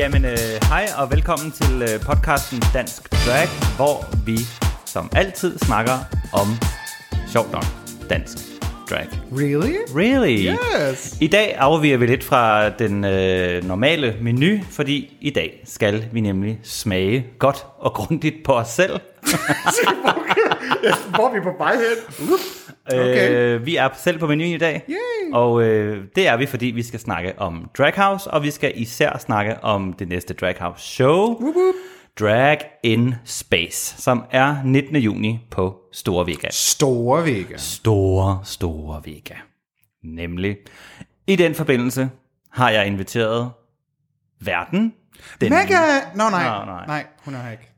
Jamen, hej og velkommen til podcasten Dansk Drag, hvor vi som altid snakker om sjovt nok dansk drag. Really? Really? Yes! I dag afviger vi lidt fra den normale menu, fordi i dag skal vi nemlig smage godt og grundigt på os selv. Hvor er vi på vej hen? Okay. Vi er selv på menuen i dag. Yay. Og det er vi, fordi vi skal snakke om Drag House, og vi skal især snakke om det næste Drag House show, Drag in Space, som er 19. juni på Store Vega. Store Vega. Store Vega. Nemlig. I den forbindelse har jeg inviteret verden. Nej, hun er her ikke.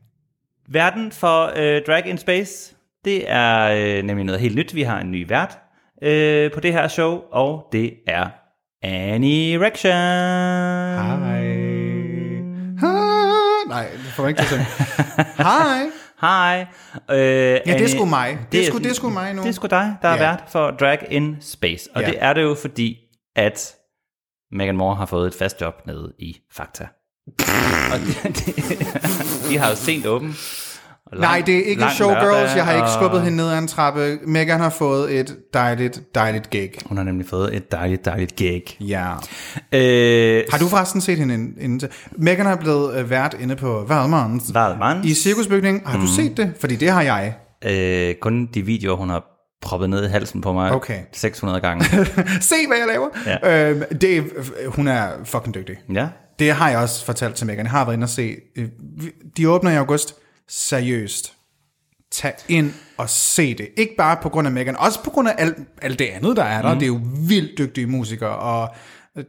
Verden for Drag in Space, det er nemlig noget helt nyt. Vi har en ny vært på det her show, og det er Annie Rection. Hej. Nej, det får ikke til at Hej. Ja, Annie, det er sgu mig. Det er sgu mig nu. Det er sgu dig, der er vært for Drag in Space. Og det er det jo, fordi at Megan Moore har fået et fast job nede i Fakta. Og de har jo sent åben. Nej, det er ikke showgirls. Jeg har ikke skubbet hende ned ad en trappe. Megan har fået et dejligt gig. Hun har nemlig fået et dejligt gig. Ja. Har du forresten set hende inden til? Megan har blevet vært inde på Værmans i cirkusbygningen. Har du set det? Fordi det har jeg. Kun de videoer, hun har proppet ned i halsen på mig 600 gange. Se, hvad jeg laver. Ja. Hun er fucking dygtig. Ja. Det har jeg også fortalt til Megan. Jeg har været inde og se. De åbner i august. Seriøst. Tag ind og se det. Ikke bare på grund af Megan, også på grund af alt det andet, der er der. Det er jo vildt dygtige musikere og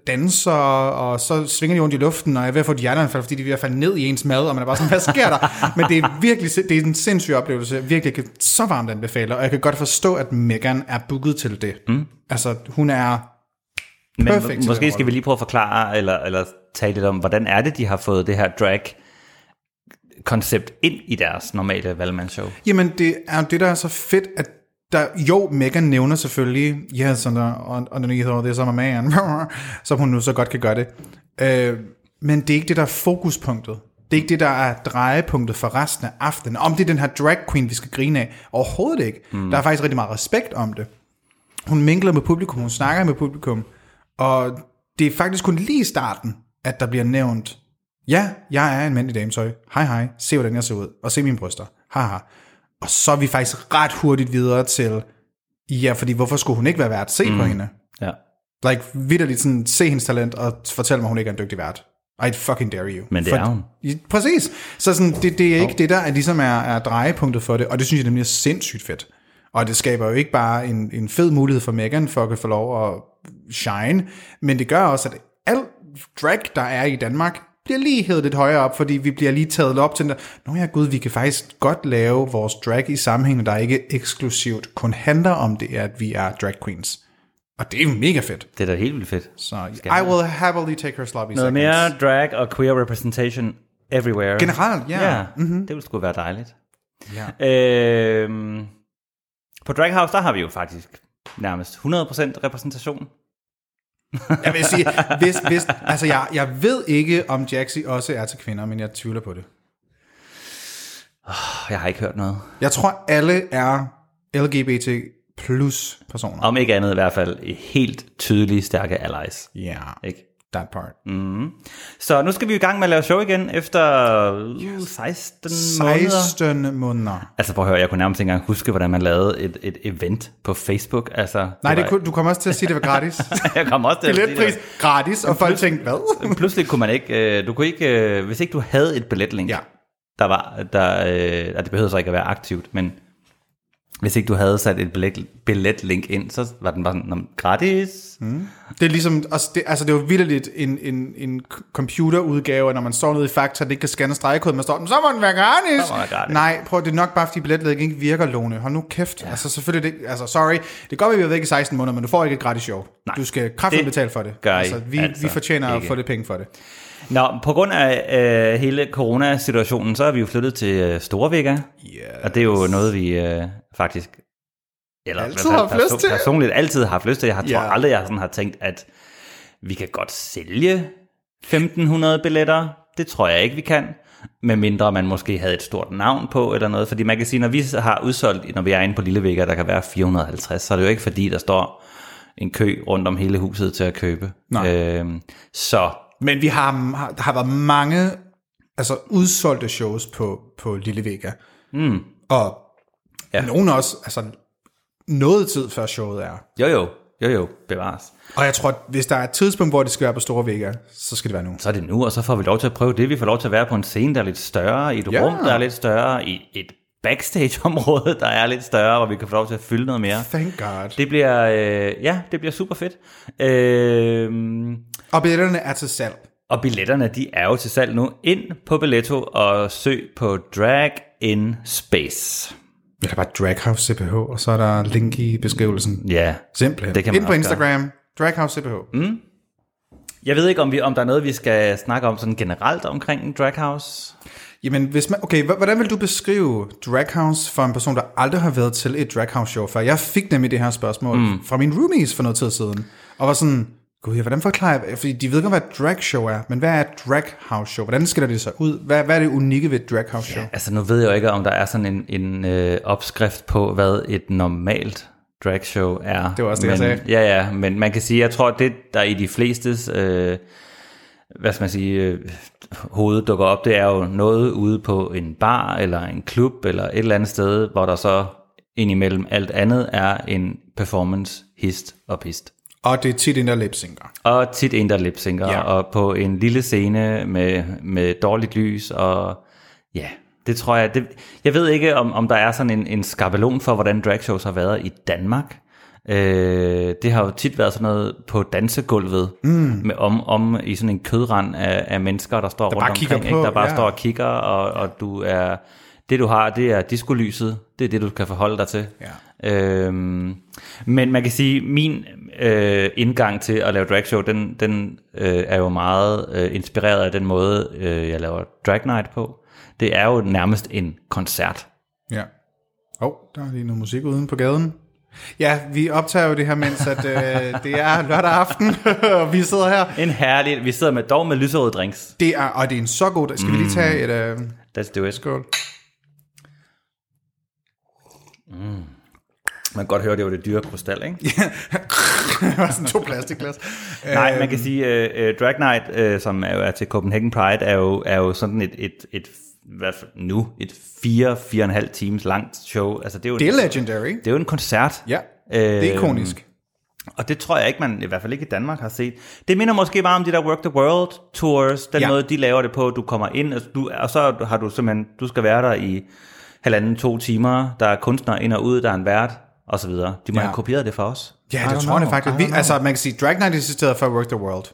danser, og så svinger de rundt i luften, og jeg er ved at få et hjerteanfald, fordi de er ved at falde ned i ens mad, og man er bare sådan, hvad sker der? Men det er virkelig, det er en sindssyg oplevelse. Virkelig, jeg kan så varmt anbefale, og jeg kan godt forstå, at Megan er booket til det. Altså, hun er perfekt. Men måske skal vi lige prøve at forklare, eller tale lidt om, hvordan er det, de har fået det her drag-koncept ind i deres normale valgmandsshow? Jamen, det er det, der er så fedt, at der, Megan nævner selvfølgelig, yes, underneath all this, I'm a man, som hun nu så godt kan gøre det. Men det er ikke det, der er fokuspunktet. Det er ikke det, der er drejepunktet for resten af aftenen. Om det er den her drag queen, vi skal grine af, overhovedet ikke. Der er faktisk rigtig meget respekt om det. Hun mingler med publikum, hun snakker med publikum, og det er faktisk kun lige i starten, at der bliver nævnt, ja, jeg er en mand i dametøj. Hej, se hvordan jeg ser ud, og se mine bryster. Haha. Og så er vi faktisk ret hurtigt videre til, ja, fordi hvorfor skulle hun ikke være vært? Se på hende. Ja. Like, vitterligt sådan, se hendes talent, og fortæl mig, hun ikke er en dygtig vært. I fucking dare you. Men det er hun. Præcis. Så sådan, det er ikke det, der er, ligesom er drejepunktet for det, og det synes jeg nemlig er sindssygt fedt. Og det skaber jo ikke bare en fed mulighed for Megan, for at kunne få lov at shine, men det gør også, at alt drag, der er i Danmark, bliver lige hævet lidt højere op, fordi vi bliver lige taget op til den der, vi kan faktisk godt lave vores drag i sammenhæng, der ikke eksklusivt kun handler om det, at vi er drag queens. Og det er jo mega fedt. Det er da helt vildt fedt. Så I will happily take her sloppy seconds. Noget mere drag og queer representation everywhere. Generelt, ja. Yeah. Det ville sgu være dejligt. Yeah. På Drag House, der har vi jo faktisk nærmest 100% repræsentation. Jeg vil sige, hvis, altså jeg ved ikke, om Jaxy også er til kvinder, men jeg tvivler på det. Jeg har ikke hørt noget. Jeg tror, alle er LGBT plus personer. Om ikke andet i hvert fald helt tydelige, stærke allies. Ja, yeah, that part. Så nu skal vi i gang med at lave show igen efter 16 måneder. Altså prøv at høre, jeg kunne nærmest ikke engang huske, hvordan man lavede et event på Facebook. Altså, nej, du kom også til at sige, det var gratis. Jeg kom også til at sige, billetpris gratis, og folk tænkte, hvad? Pludselig kunne man ikke, du kunne ikke, hvis ikke du havde et billetlink, det behøvede så ikke at være aktivt, men hvis ikke du havde sat et billetlink ind, så var den bare sådan, gratis. Det er ligesom, det var vildt en computerudgave, når man står nede i Fakta, det ikke kan scanne stregkoden, man står, så må den være gratis. Nej, prøv, det er nok bare, fordi billetlink ikke virker, Lone. Hold nu kæft. Ja. Altså selvfølgelig, det, altså sorry, det går, at vi har været i 16 måneder, men du får ikke et gratis show. Nej, du skal kraftigt betale for det. Altså, vi fortjener ikke at få lidt penge for det. Nå, på grund af hele coronasituationen, så er vi jo flyttet til Store Vega, og det er jo noget, vi faktisk, eller altid personligt altid har haft lyst til. Jeg tror aldrig, jeg sådan har tænkt, at vi kan godt sælge 1.500 billetter Det tror jeg ikke, vi kan, medmindre man måske havde et stort navn på eller noget. Fordi man kan sige, når vi har udsolgt, når vi er inde på Lille Vega, der kan være 450, så er det jo ikke fordi, der står en kø rundt om hele huset til at købe. Så. Men vi har været mange altså udsolgte shows på Lille Vega. Mm. Og ja. Nogen også, altså noget tid før showet er. Jo, bevares. Og jeg tror, at hvis der er et tidspunkt, hvor det skal være på Store Vega, så skal det være nu. Så er det nu, og så får vi lov til at prøve det. Vi får lov til at være på en scene, der er lidt større, i et rum, der er lidt større, i et backstage-område, der er lidt større, hvor vi kan få lov til at fylde noget mere. Thank God. Det bliver, det bliver super fedt. Og billetterne er til salg. Og billetterne, de er jo til salg nu. Ind på Billetto og søg på Drag in Space. Vi har bare Drag House CPH, og så er der link i beskrivelsen. Ja. Simpelthen. Det kan man ind på Instagram, Drag House CPH. Mm. Jeg ved ikke, om der er noget, vi skal snakke om sådan generelt omkring Drag House. Jamen, hvis man, okay, hvordan vil du beskrive Drag House for en person, der aldrig har været til et Drag House show før? Jeg fik nemlig det her spørgsmål fra mine roomies for noget tid siden, og var sådan, gud, hvordan forklarer jeg? Fordi de ved ikke, hvad et drag show er, men hvad er et drag house show? Hvordan skiller det sig ud? Hvad er det unikke ved et drag house show? Ja, altså nu ved jeg jo ikke, om der er sådan en opskrift på, hvad et normalt drag show er. Det var også det, jeg sagde. Ja, men man kan sige, jeg tror, det der i de flestes, hovedet dukker op, det er jo noget ude på en bar, eller en klub, eller et eller andet sted, hvor der så indimellem alt andet er en performance hist og pist. Og det er tit en, der lipsynker. Ja. Og på en lille scene med dårligt lys, og ja, det tror jeg. Jeg ved ikke, om der er sådan en skabelon for, hvordan dragshows har været i Danmark. Det har jo tit været sådan noget på dansegulvet, med om i sådan en kødrand af mennesker, der står der rundt omkring, ikke? Der bare står og kigger, og du er... Det du har, det er diskolyset. Det er det, du kan forholde dig til. Ja. Men man kan sige, min indgang til at lave dragshow, den er jo meget inspireret af den måde, jeg laver Drag Night på. Det er jo nærmest en koncert. Ja. Der er lige noget musik uden på gaden. Ja, vi optager jo det her, mens at, det er lørdag aften, og vi sidder her. En herlig, vi sidder med lyserøde drinks. Det er en så god dag. Skal vi lige tage et... Let's do it. Skål. Man kan godt høre, det var det dyre krystal, ikke? Det var sådan 2 plastikglas. Nej, man kan sige, Drag Night, som er til Copenhagen Pride, er jo sådan et nu, et 4,5 times langt show. Altså, det er legendary. Det er jo en koncert. Ja, det er ikonisk. Og det tror jeg ikke, man i hvert fald ikke i Danmark har set. Det minder måske bare om de der Work the World tours, den måde, de laver det på, du kommer ind, og så har du simpelthen, du skal være der i 1,5-2 timer, der er kunstnere ind og ud, der er en vært, og så videre. De må have kopieret det for os. Ja, det tror jeg faktisk. Altså, man kan sige, Drag Night eksisterede før Work the World.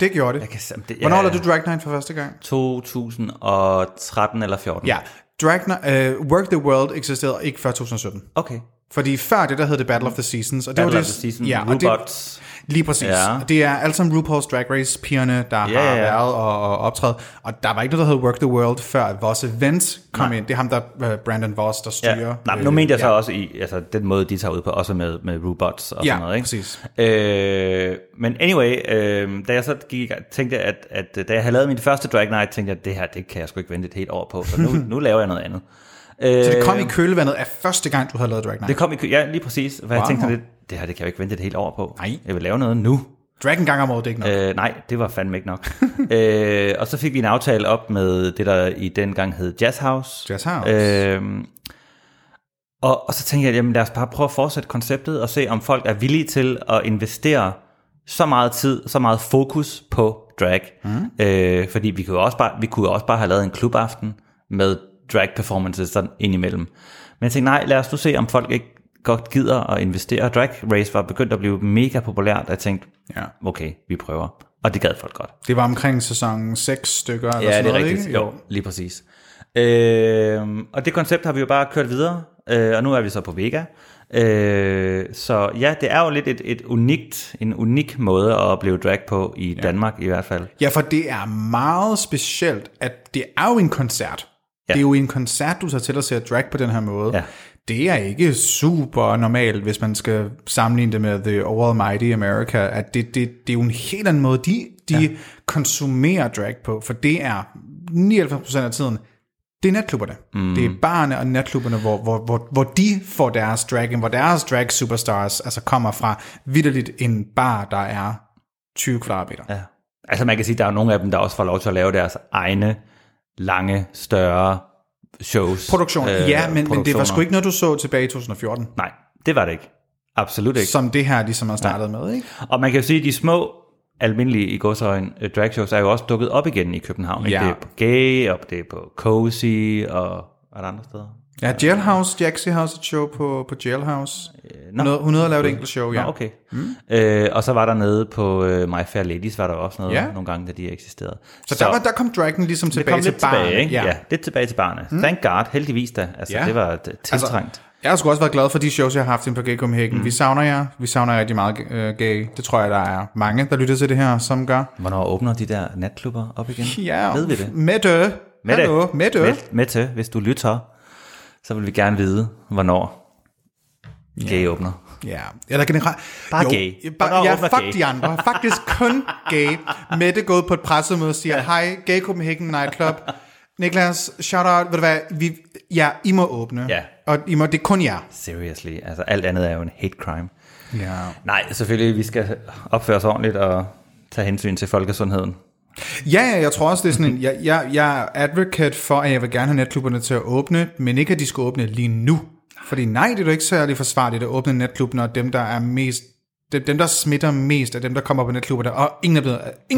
Det gjorde det. Hvornår holder du Drag Night for første gang? 2013 eller 14. Ja, Work the World eksisterede ikke før 2017. Okay. Fordi før det, der hed det Battle of the Seasons. Og det Battle of the Seasons, ja, robots. Lige præcis. Ja. Det er alt sammen RuPaul's Drag Race-pigerne, der har været og optrædet. Og der var ikke noget, der hed Work the World, før Voss Events kom ind. Det er ham, der Brandon Voss, der styrer. Ja. Nej, men nu mente jeg så også i altså, den måde, de tager ud på, også med robots og sådan noget. Ikke? Præcis. Men anyway, da jeg så tænkte, at da jeg havde lavet min første Drag Night, tænkte jeg, at det her, det kan jeg sgu ikke vente et helt år på, så nu laver jeg noget andet. Så det kom i kølvandet af første gang, du havde lavet Drag Night? Det kom lige præcis. Wow. Jeg tænkte lidt, det her det kan jeg jo ikke vente et helt år på. Nej. Jeg vil lave noget nu. Drag en gang om året, det er ikke nok? Nej, det var fandme ikke nok. Og så fik vi en aftale op med det, der i den gang hed Jazz House. Og så tænkte jeg, jamen lad os bare prøve at fortsætte konceptet og se, om folk er villige til at investere så meget tid, så meget fokus på drag. Fordi vi kunne også bare have lavet en klubaften med drag performances sådan indimellem. Men jeg tænkte, nej, lad os nu se, om folk ikke godt gider at investere. Drag Race var begyndt at blive mega populært, og jeg tænkte, okay, vi prøver. Og det gad folk godt. Det var omkring sæson 6 stykker, eller sådan noget, rigtigt. Ikke? Jo, lige præcis. Og det koncept har vi jo bare kørt videre, og nu er vi så på Vega. Så ja, det er jo lidt en unik måde at opleve drag på i Danmark i hvert fald. Ja, for det er meget specielt, at det er jo en koncert. Ja. Det er jo en koncert, du tager til at se drag på den her måde. Ja. Det er ikke super normalt, hvis man skal sammenligne det med The All Mighty America. At det er jo en helt anden måde, de de konsumerer drag på, for det er 99% af tiden, det er natklubberne. Mm. Det er barerne og natklubberne, hvor de får deres drag, hvor deres drag superstars altså kommer fra vitterligt en bar, der er 20 kvadratmeter. Ja. Altså man kan sige, at der er nogle af dem, der også får lov til at lave deres egne, lange, større shows. Produktion, men det var sgu ikke noget, du så tilbage i 2014. Nej, det var det ikke. Absolut ikke. Som det her, de som har startet med, ikke? Og man kan jo sige, at de små, almindelige i godsøjne drag shows er jo også dukket op igen i København. Ja. Det er på Gay, og det er på Cozy, og er der andre steder? Ja, Jailhouse, Jaxy har også et show på Jailhouse. Hun havde lavet et enkelt show, ja. Nå, okay. Og så var der nede på My Fair Ladies, var der også noget nogle gange, da de eksisterede. Så der kom dragen ligesom tilbage til barnet. Ja. Lidt tilbage til barnet. Thank God, heldigvis da. Altså, det var tiltrængt. Altså, jeg har sgu også været glad for de shows, jeg har haft ind på G.Komhækken. Vi savner jer. Vi savner jer rigtig meget, Gay. Det tror jeg, der er mange, der lytter til det her, som gør. Hvornår åbner de der natklubber op igen? Ja, ved vi det? Mette, hvis du lytter, så vil vi gerne vide, hvornår Gay åbner. Ja, eller generelt. Bare Gay. De andre. Faktisk kun Gay. Mette går på et pressemøde og siger, hej, Gay Copenhagen Nightclub. Niklas, shout out, ved du hvad, I må åbne. Ja. Og det er kun jer. Seriously, altså alt andet er jo en hate crime. Ja. Nej, selvfølgelig, vi skal opføre os ordentligt og tage hensyn til folkesundheden. Ja, jeg tror også, det er sådan en, jeg er advocate for, at jeg vil gerne have netklubberne til at åbne, men ikke, at de skal åbne lige nu. Fordi nej, det er jo ikke særlig forsvarligt at åbne netklubberne, og dem, der er mest, dem, der smitter mest, er dem, der kommer på netklubberne, og ingen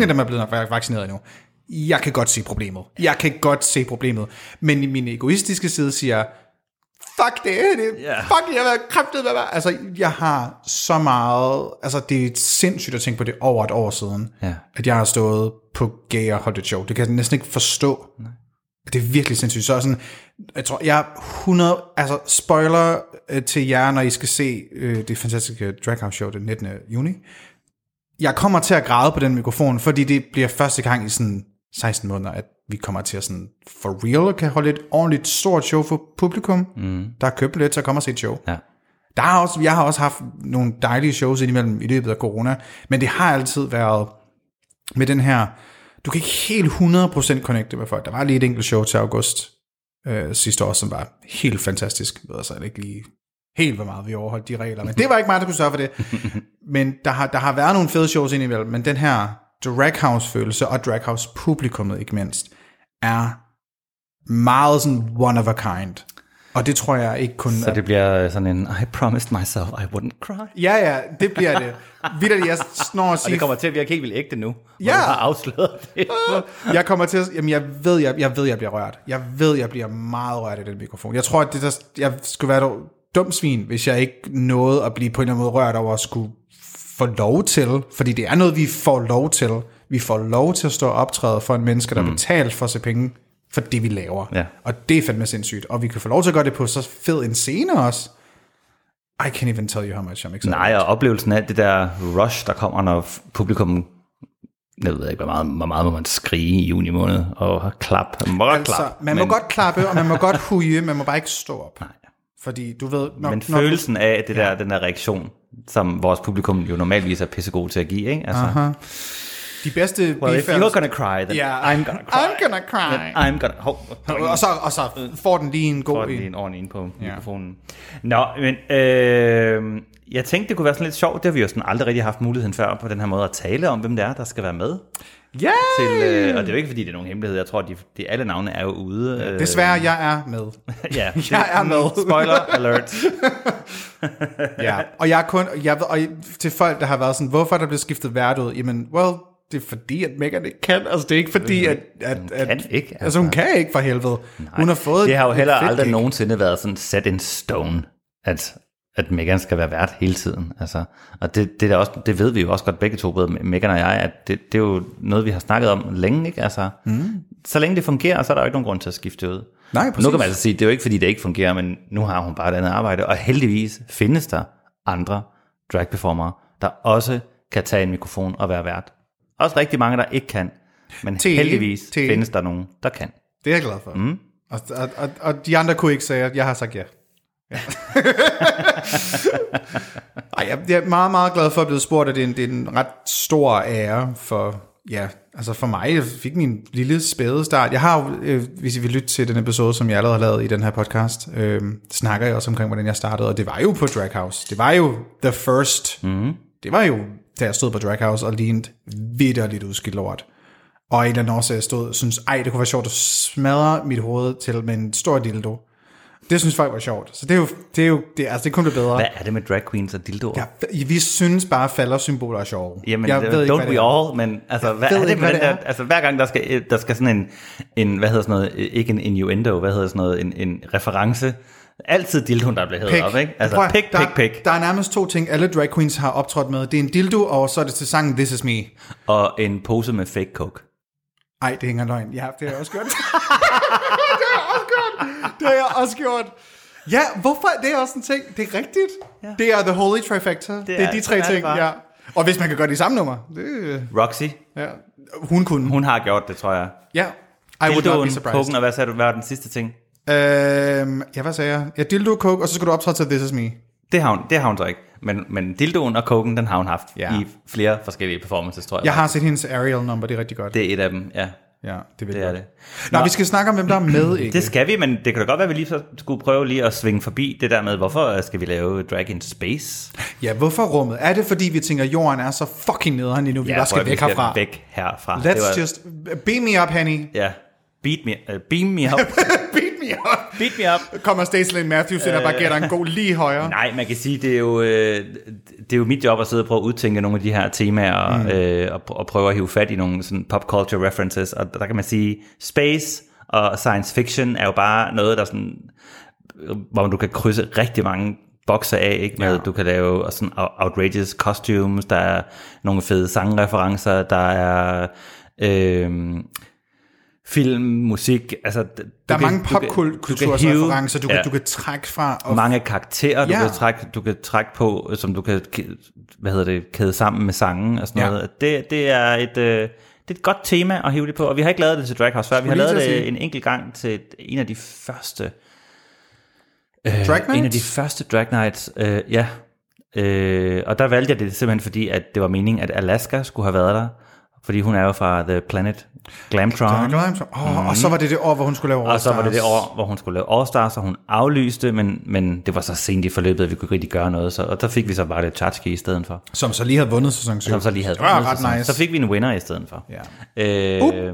af dem er blevet vaccineret endnu. Jeg kan godt se problemet. Men i min egoistiske side siger fuck det, fuck, jeg har været kræftet, altså, jeg har så meget, altså, det er sindssygt at tænke på det over et år siden, at jeg har stået på Gay og holdt et show. Det kan jeg næsten ikke forstå. Nej. Det er virkelig sindssygt. Så sådan, jeg tror, jeg er 100, altså, spoiler til jer, når I skal se det fantastiske Drag House show den 19. juni. Jeg kommer til at græde på den mikrofon, fordi det bliver første gang i sådan 16 måneder, at vi kommer til at sådan for real kan holde et ordentligt stort show for publikum, der har købt lidt, så kommer og se et show. Ja. Jeg har også haft nogle dejlige shows indimellem i løbet af corona, men det har altid været med den her, du kan ikke helt 100% connecte med folk. Der var lige et enkelt show til august sidste år, som var helt fantastisk. Jeg ved altså ikke lige helt, hvor meget vi overholdt de regler, men det var ikke mig, der kunne sørge for det. Men der har været nogle fede shows indimellem, men den her Drag House-følelse og Drag House-publikummet ikke mindst, er meget sådan one of a kind. Og det tror jeg ikke kun... Så det bliver sådan en, I promised myself I wouldn't cry. Ja, det bliver det. Vitterligt, jeg snor og siger... Og det kommer til at virke helt vildt ægte nu, hvor du har afsløret det. Jeg kommer til at... Jamen, jeg ved, jeg bliver rørt. Jeg ved, jeg bliver meget rørt i den mikrofon. Jeg tror, at jeg skulle være et dumt svin, hvis jeg ikke nåede at blive på en eller anden måde rørt over at skulle få lov til, fordi det er noget, vi får lov til. Vi får lov til at stå og optræde for en menneske, der betalt for at se penge for det, vi laver. Ja. Og det er fandme sindssygt. Og vi kan få lov til at gøre det på så fed en scene også. I can't even tell you how much I'm excited. Nej, og oplevelsen af det der rush, der kommer, når publikum, jeg ved ikke, hvor meget må man skrige i juni måned, og klappe. Man må godt klappe, og man må godt huje, man må bare ikke stå op. Nej. Fordi du ved... Men følelsen af det der, den der reaktion, som vores publikum jo normalvis er pissegod til at give, ikke? Altså... De bedste bifalds... Well, you're gonna cry, then I'm gonna cry. Og så får den lige en god en. Ordentlig ind på mikrofonen. Nå, men jeg tænkte, det kunne være sådan lidt sjovt. Det har vi jo sådan aldrig rigtig haft muligheden før på den her måde at tale om, hvem det er, der skal være med. Ja! Og det er jo ikke, fordi det er nogen hemmelighed. Jeg tror, de alle navne er jo ude. Desværre, jeg er med. Ja, jeg er med. Spoiler alert. Ja, og jeg er kun... og til folk, der har været sådan, hvorfor der blev skiftet vært ud, jamen, well, det er fordi, at Megan ikke kan. Altså, det er ikke fordi, at hun kan ikke. Altså, hun kan ikke for helvede. Nej, hun har fået... Det har jo heller aldrig nogensinde været sådan set in stone, at Megan skal være vært hele tiden. Altså, og det, der også, det ved vi jo også godt begge to, både Megan og jeg, at det er jo noget, vi har snakket om længe. Ikke? Altså, så længe det fungerer, så er der jo ikke nogen grund til at skifte ud. Nej, præcis. Nu kan man altså sige, det er jo ikke, fordi det ikke fungerer, men nu har hun bare et andet arbejde, og heldigvis findes der andre dragperformere, der også kan tage en mikrofon og være vært. Også rigtig mange, der ikke kan, men heldigvis findes der nogen, der kan. Det er jeg glad for. Og de andre kunne ikke sige, at jeg har sagt ja. Ej, jeg er meget, meget glad for at blive spurgt, at det er en ret stor ære for ja, altså for mig, jeg fik min lille spæde start. Jeg har jo, hvis I vil lytte til den episode, som jeg allerede har lavet i den her podcast, snakker jeg også omkring, hvordan jeg startede, og det var jo på Drag House. Det var jo the first. Mm-hmm. Det var jo, da jeg stod på Drag House og lignede vitterligt udskilt lort. Og en eller anden årsag, jeg stod og syntes, ej, det kunne være sjovt at smadre mit hoved til med en stor dildo. Det synes folk var sjovt. Så det er kun blevet bedre. Hvad er det med drag queens og dildoer? Ja, vi synes bare faldersymboler er sjove. Jamen, jeg ved don't ikke, we all, men altså, hvad er det med den der, altså hver gang der skal sådan en hvad hedder sådan noget, ikke en innuendo, hvad hedder sådan noget, en reference, altid dildoen, der bliver hævet op, ikke? Altså, pik. Der er nærmest to ting, alle drag queens har optrådt med. Det er en dildo, og så er det til sangen This Is Me. Og en pose med fake coke. Ej, det hænger løgn. Ja, det har jeg også gjort. Det har jeg også gjort. Ja, hvorfor? Det er også en ting. Det er rigtigt. Ja. Det er the holy trifecta. Det er de tre ting, ja. Og hvis man kan gøre de samme nummer. Det... Roxy. Ja. Hun kunne. Hun har gjort det, tror jeg. Ja. I would not be surprised. Koken, og hvad sagde du? Hvad var den sidste ting? Ja, hvad sagde jeg? Ja, dildo, coke, og så skulle du optræde til This Is Me. Det har hun så ikke. Men dildoen og koken, den har hun haft i flere forskellige performances, tror jeg. Jeg har set hendes aerial number, det er rigtig godt. Det er et af dem, ja. Ja, det er det. Nå, vi skal snakke om, hvem der er med, ikke? Det skal vi, men det kan da godt være, at vi lige så skulle prøve lige at svinge forbi det der med, hvorfor skal vi lave Drag in Space? Ja, hvorfor rummet? Er det, fordi vi tænker, jorden er så fucking nederen lige nu, vi bare skal væk herfra? Væk herfra. Just beam me up, honey. Ja, beam me up. Beat me up. Kommer Stacey Matthews ind og bare gætter en god lige højere. Nej, man kan sige, det er jo mit job at sidde og prøve at udtænke nogle af de her temaer og prøve at hive fat i nogle sådan pop culture references. Og der kan man sige, space og science fiction er jo bare noget, der sådan, hvor du kan krydse rigtig mange bokser af, ikke? Med, du kan lave og sådan outrageous costumes, der er nogle fede sangreferencer, der er... film, musik, altså... Der er mange popkulturreferencer, du kan trække fra... Og mange karakterer, du kan trække på, som du kan kæde sammen med sangen og sådan noget. Det er et godt tema at hive det på, og vi har ikke lavet det til Drag House før. Vi har lavet det en enkelt gang til en af de første... Drag Nights? En af de første Drag Nights, og der valgte jeg det simpelthen, fordi at det var meningen, at Alaska skulle have været der. Fordi hun er jo fra The Planet Glamtron. Og så var det det år, hvor hun skulle lave All Stars. Og så var det det år, hvor hun skulle lave All Stars, og hun aflyste, men det var så sent i forløbet, at vi kunne rigtig gøre noget. Og der fik vi så bare det Tchatchki i stedet for. Som så lige havde vundet sæson 7. Så fik vi en winner i stedet for. Ja.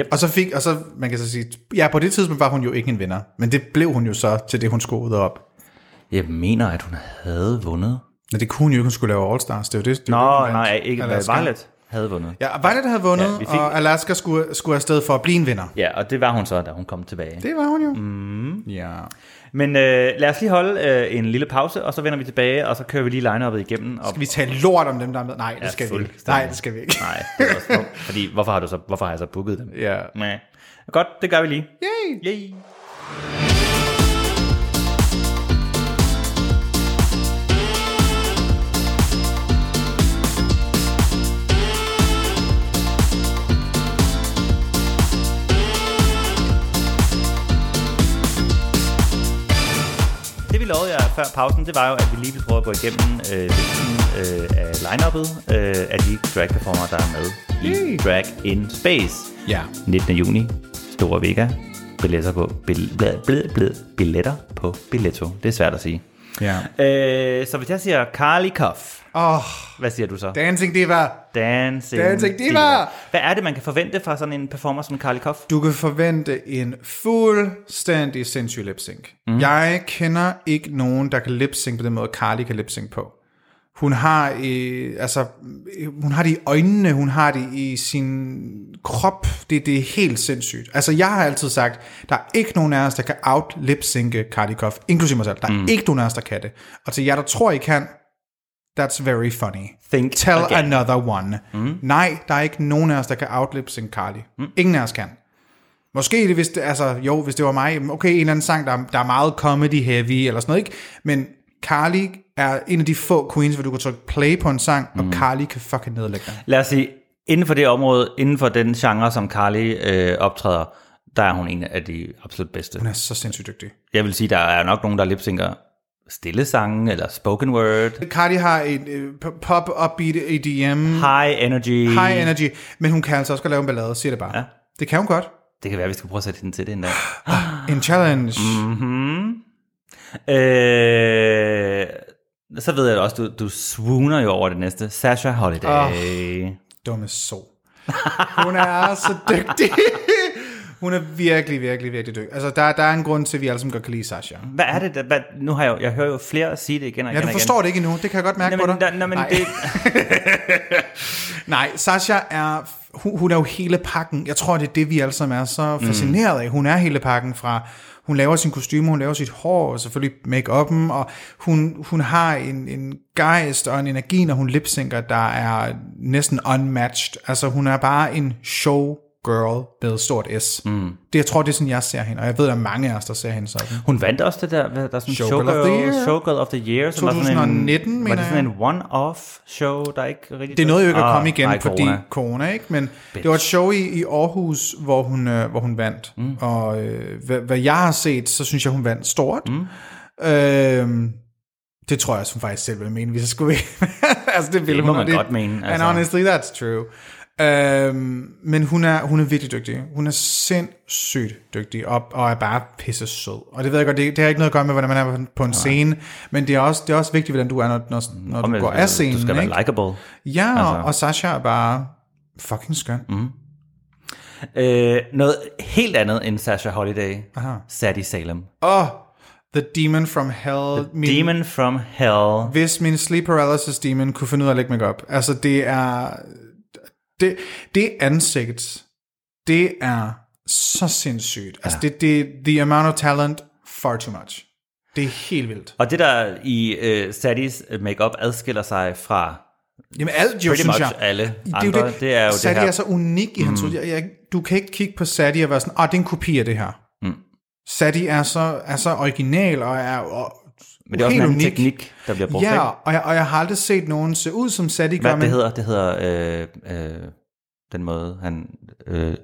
Yep. Og så man kan så sige, ja, på det tidspunkt var hun jo ikke en vinder. Men det blev hun jo så til det, hun skoede op. Jeg mener, at hun havde vundet. Men det kunne hun jo ikke, hun skulle lave All Stars. Det var det. Havde vundet. Ja, Violet havde vundet, og Alaska skulle afsted for at blive en vinder. Ja, og det var hun så, da hun kom tilbage. Det var hun jo. Mm. Ja. Men lad os lige holde en lille pause, og så vender vi tilbage, og så kører vi lige line-up'et igennem. Skal vi tale lort om dem, der er med? Nej, det skal vi ikke. Nej, det er også dumt, fordi hvorfor har jeg så booket dem? Ja. Næh. Godt, det gør vi lige. Yay! Før pausen, det var jo, at vi lige ville prøve at gå igennem listen af line-up'et af de drag-performer, der er med i Drag in Space. Yeah. 19. juni, Store Vega, billetter på Billetto. Det er svært at sige. Yeah. Så hvis jeg siger Carly Cuff, hvad siger du så? Dancing Diva! Hvad er det, man kan forvente fra sådan en performer som Carly Cuff? Du kan forvente en fuldstændig sindssyg lip-sync. Mm. Jeg kender ikke nogen, der kan lip-sync på den måde, Carly kan lip-sync på. Hun har, hun har det i øjnene, hun har det i sin krop. Det er helt sindssygt. Altså, jeg har altid sagt, der er ikke nogen af os, der kan out-lip-synke Carly Cuff, inklusive mig selv. Der er ikke nogen af os, der kan det. Og til jer, der tror, I kan... That's very funny. Another one. Mm. Nej, der er ikke nogen af os, der kan outlipsync Carly. Ingen af os kan. Måske det, hvis det var mig. Okay, en eller anden sang, der er meget comedy heavy, eller sådan noget, ikke? Men Carly er en af de få queens, hvor du kan trykke play på en sang, og Carly kan fucking nedlægge den. Lad os sige, inden for det område, inden for den genre, som Carly optræder, der er hun en af de absolut bedste. Hun er så sindssygt dygtig. Jeg vil sige, der er nok nogen, der lipsynker stillesange eller spoken word. Cardi har et pop upbeat EDM. High energy. Men hun kan altså også godt lave en ballade, siger det bare. Ja. Det kan hun godt. Det kan være, vi skal prøve at sætte hende til det en dag. En challenge. Mm-hmm. Så ved jeg også, du swooner jo over det næste. Sasha Holiday. Dumme sol. Hun er så dygtig. Hun er virkelig, virkelig, virkelig dygtig. Altså, der er en grund til, at vi alle sammen godt kan lide Sasha. Hvad er det? Nu har jeg hører jo flere sige det igen og igen. Ja, du forstår det ikke endnu. Det kan jeg godt mærke på dig. Nej. Det... Nej, Sasha er... Hun er jo hele pakken. Jeg tror, det er det, vi alle sammen er så fascineret af. Hun er hele pakken fra... Hun laver sin kostyme, hun laver sit hår, og selvfølgelig make-up'en, og hun har en gejst og en energi, når hun lipsynker, der er næsten unmatched. Altså, hun er bare en show girl med stort S. Mm. Det, jeg tror, det er sådan, jeg ser hende, og jeg ved, der er mange af os, der ser hende sådan. Hun vandt også det der sådan Showgirl of the Year, som 2019, mener jeg. Var det sådan en one-off show, der ikke rigtig... Det nåede jo ikke at komme igen, fordi corona, ikke? Men det var et show i Aarhus, hvor hun vandt. Mm. Og hvad jeg har set, så synes jeg, hun vandt stort. Mm. Det tror jeg også, hun faktisk selv ville mene, hvis jeg skulle... altså, det ville hun. Det må man godt mene. Altså. And honestly, that's true. Men hun er virkelig dygtig. Hun er sindssygt dygtig og er bare pisse sød. Og det ved jeg godt, det har ikke noget at gøre med, hvordan man er på en scene, men det er også vigtigt, hvordan du er, når du går af scenen. Du skal være likeable. Ja, altså. Og Sasha er bare fucking skøn. Mm. Noget helt andet end Sasha Holiday. Aha. Sadie Salem. The Demon from Hell. Demon from Hell. Hvis min sleep paralysis demon kunne finde ud af at lægge makeup. Altså, det er... Det ansigt, det er så sindssygt. Altså, det the amount of talent, far too much. Det er helt vildt. Og det, der i Sadies makeup adskiller sig fra... Jamen, alt jo, synes jeg. Alle andre, det er jo Sadie det her. Er så unik i hans ud. Du kan ikke kigge på Sadie og være sådan, det er en kopi af det her. Mm. Sadie er så original og er... Men det er også en teknik, der bliver brugt. Ja, og jeg har aldrig set nogen se ud som Sadie gør. Hvad det hedder? Det hedder den måde, han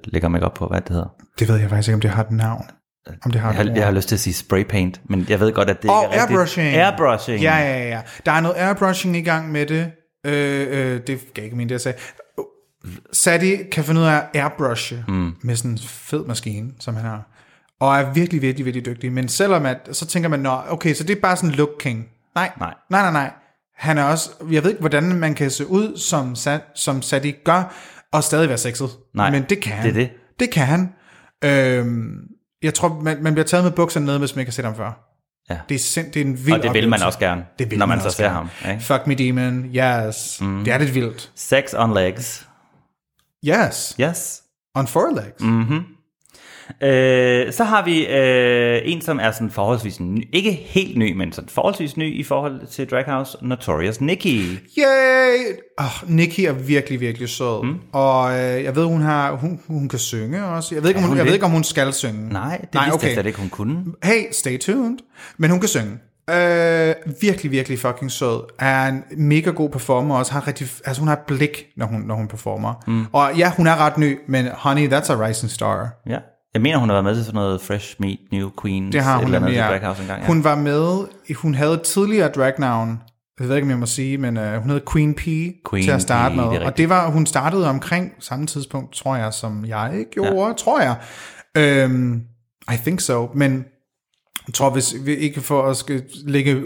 lægger makeup på. Hvad det hedder? Det ved jeg faktisk ikke, om det har et navn. Jeg har lyst til at sige spray paint, men jeg ved godt, at det ikke er airbrushing. Rigtigt. Airbrushing. Ja. Der er noget airbrushing i gang med det. Det gav ikke min det, jeg sagde. Sadie kan finde ud af at airbrushe med sådan en fed maskine, som han har. Og er virkelig, virkelig, virkelig dygtig. Men selvom at, så tænker man, okay, så det er bare sådan look king. Nej. Han er også, jeg ved ikke, hvordan man kan se ud, som Sadie gør, og stadig være sexet. Nej, men det kan han. Det kan han. Jeg tror, man bliver taget med bukserne nede, hvis man ikke har set ham før. Ja. Det er en vild oplevelse. Og det vil man også gerne, når man så ser ham. Ikke? Fuck me demon, yes. Mm. Det er lidt vildt. Sex on legs. Yes. On four legs. Mhm. Så har vi en, som er sådan forholdsvis ny, ikke helt ny, men sådan forholdsvis ny i forhold til Drag House, Notorious Nikki. Yay! Nikki er virkelig, virkelig sød. Mm. Og jeg ved, hun kan synge også. Jeg ved ikke, om hun skal synge. Nej, det vidste jeg slet ikke, hun kunne. Hey, stay tuned. Men hun kan synge. Virkelig, virkelig fucking sød. Er en mega god performer også. Har rigtig, altså hun har blik, når hun performer. Mm. Og ja, hun er ret ny, men honey, that's a rising star. Ja. Yeah. Jeg mener, hun har været med til sådan noget Fresh Meat, New Queens. Det har hun nemlig, ja. Drag House engang, ja. Hun var med, hun havde tidligere dragnavn, jeg ved ikke, om jeg må sige, men hun hed Queen P til at starte med. Og det var, hun startede omkring samme tidspunkt, tror jeg, som jeg gjorde, ja. Tror jeg. I think so, men jeg tror, hvis vi ikke får at lægge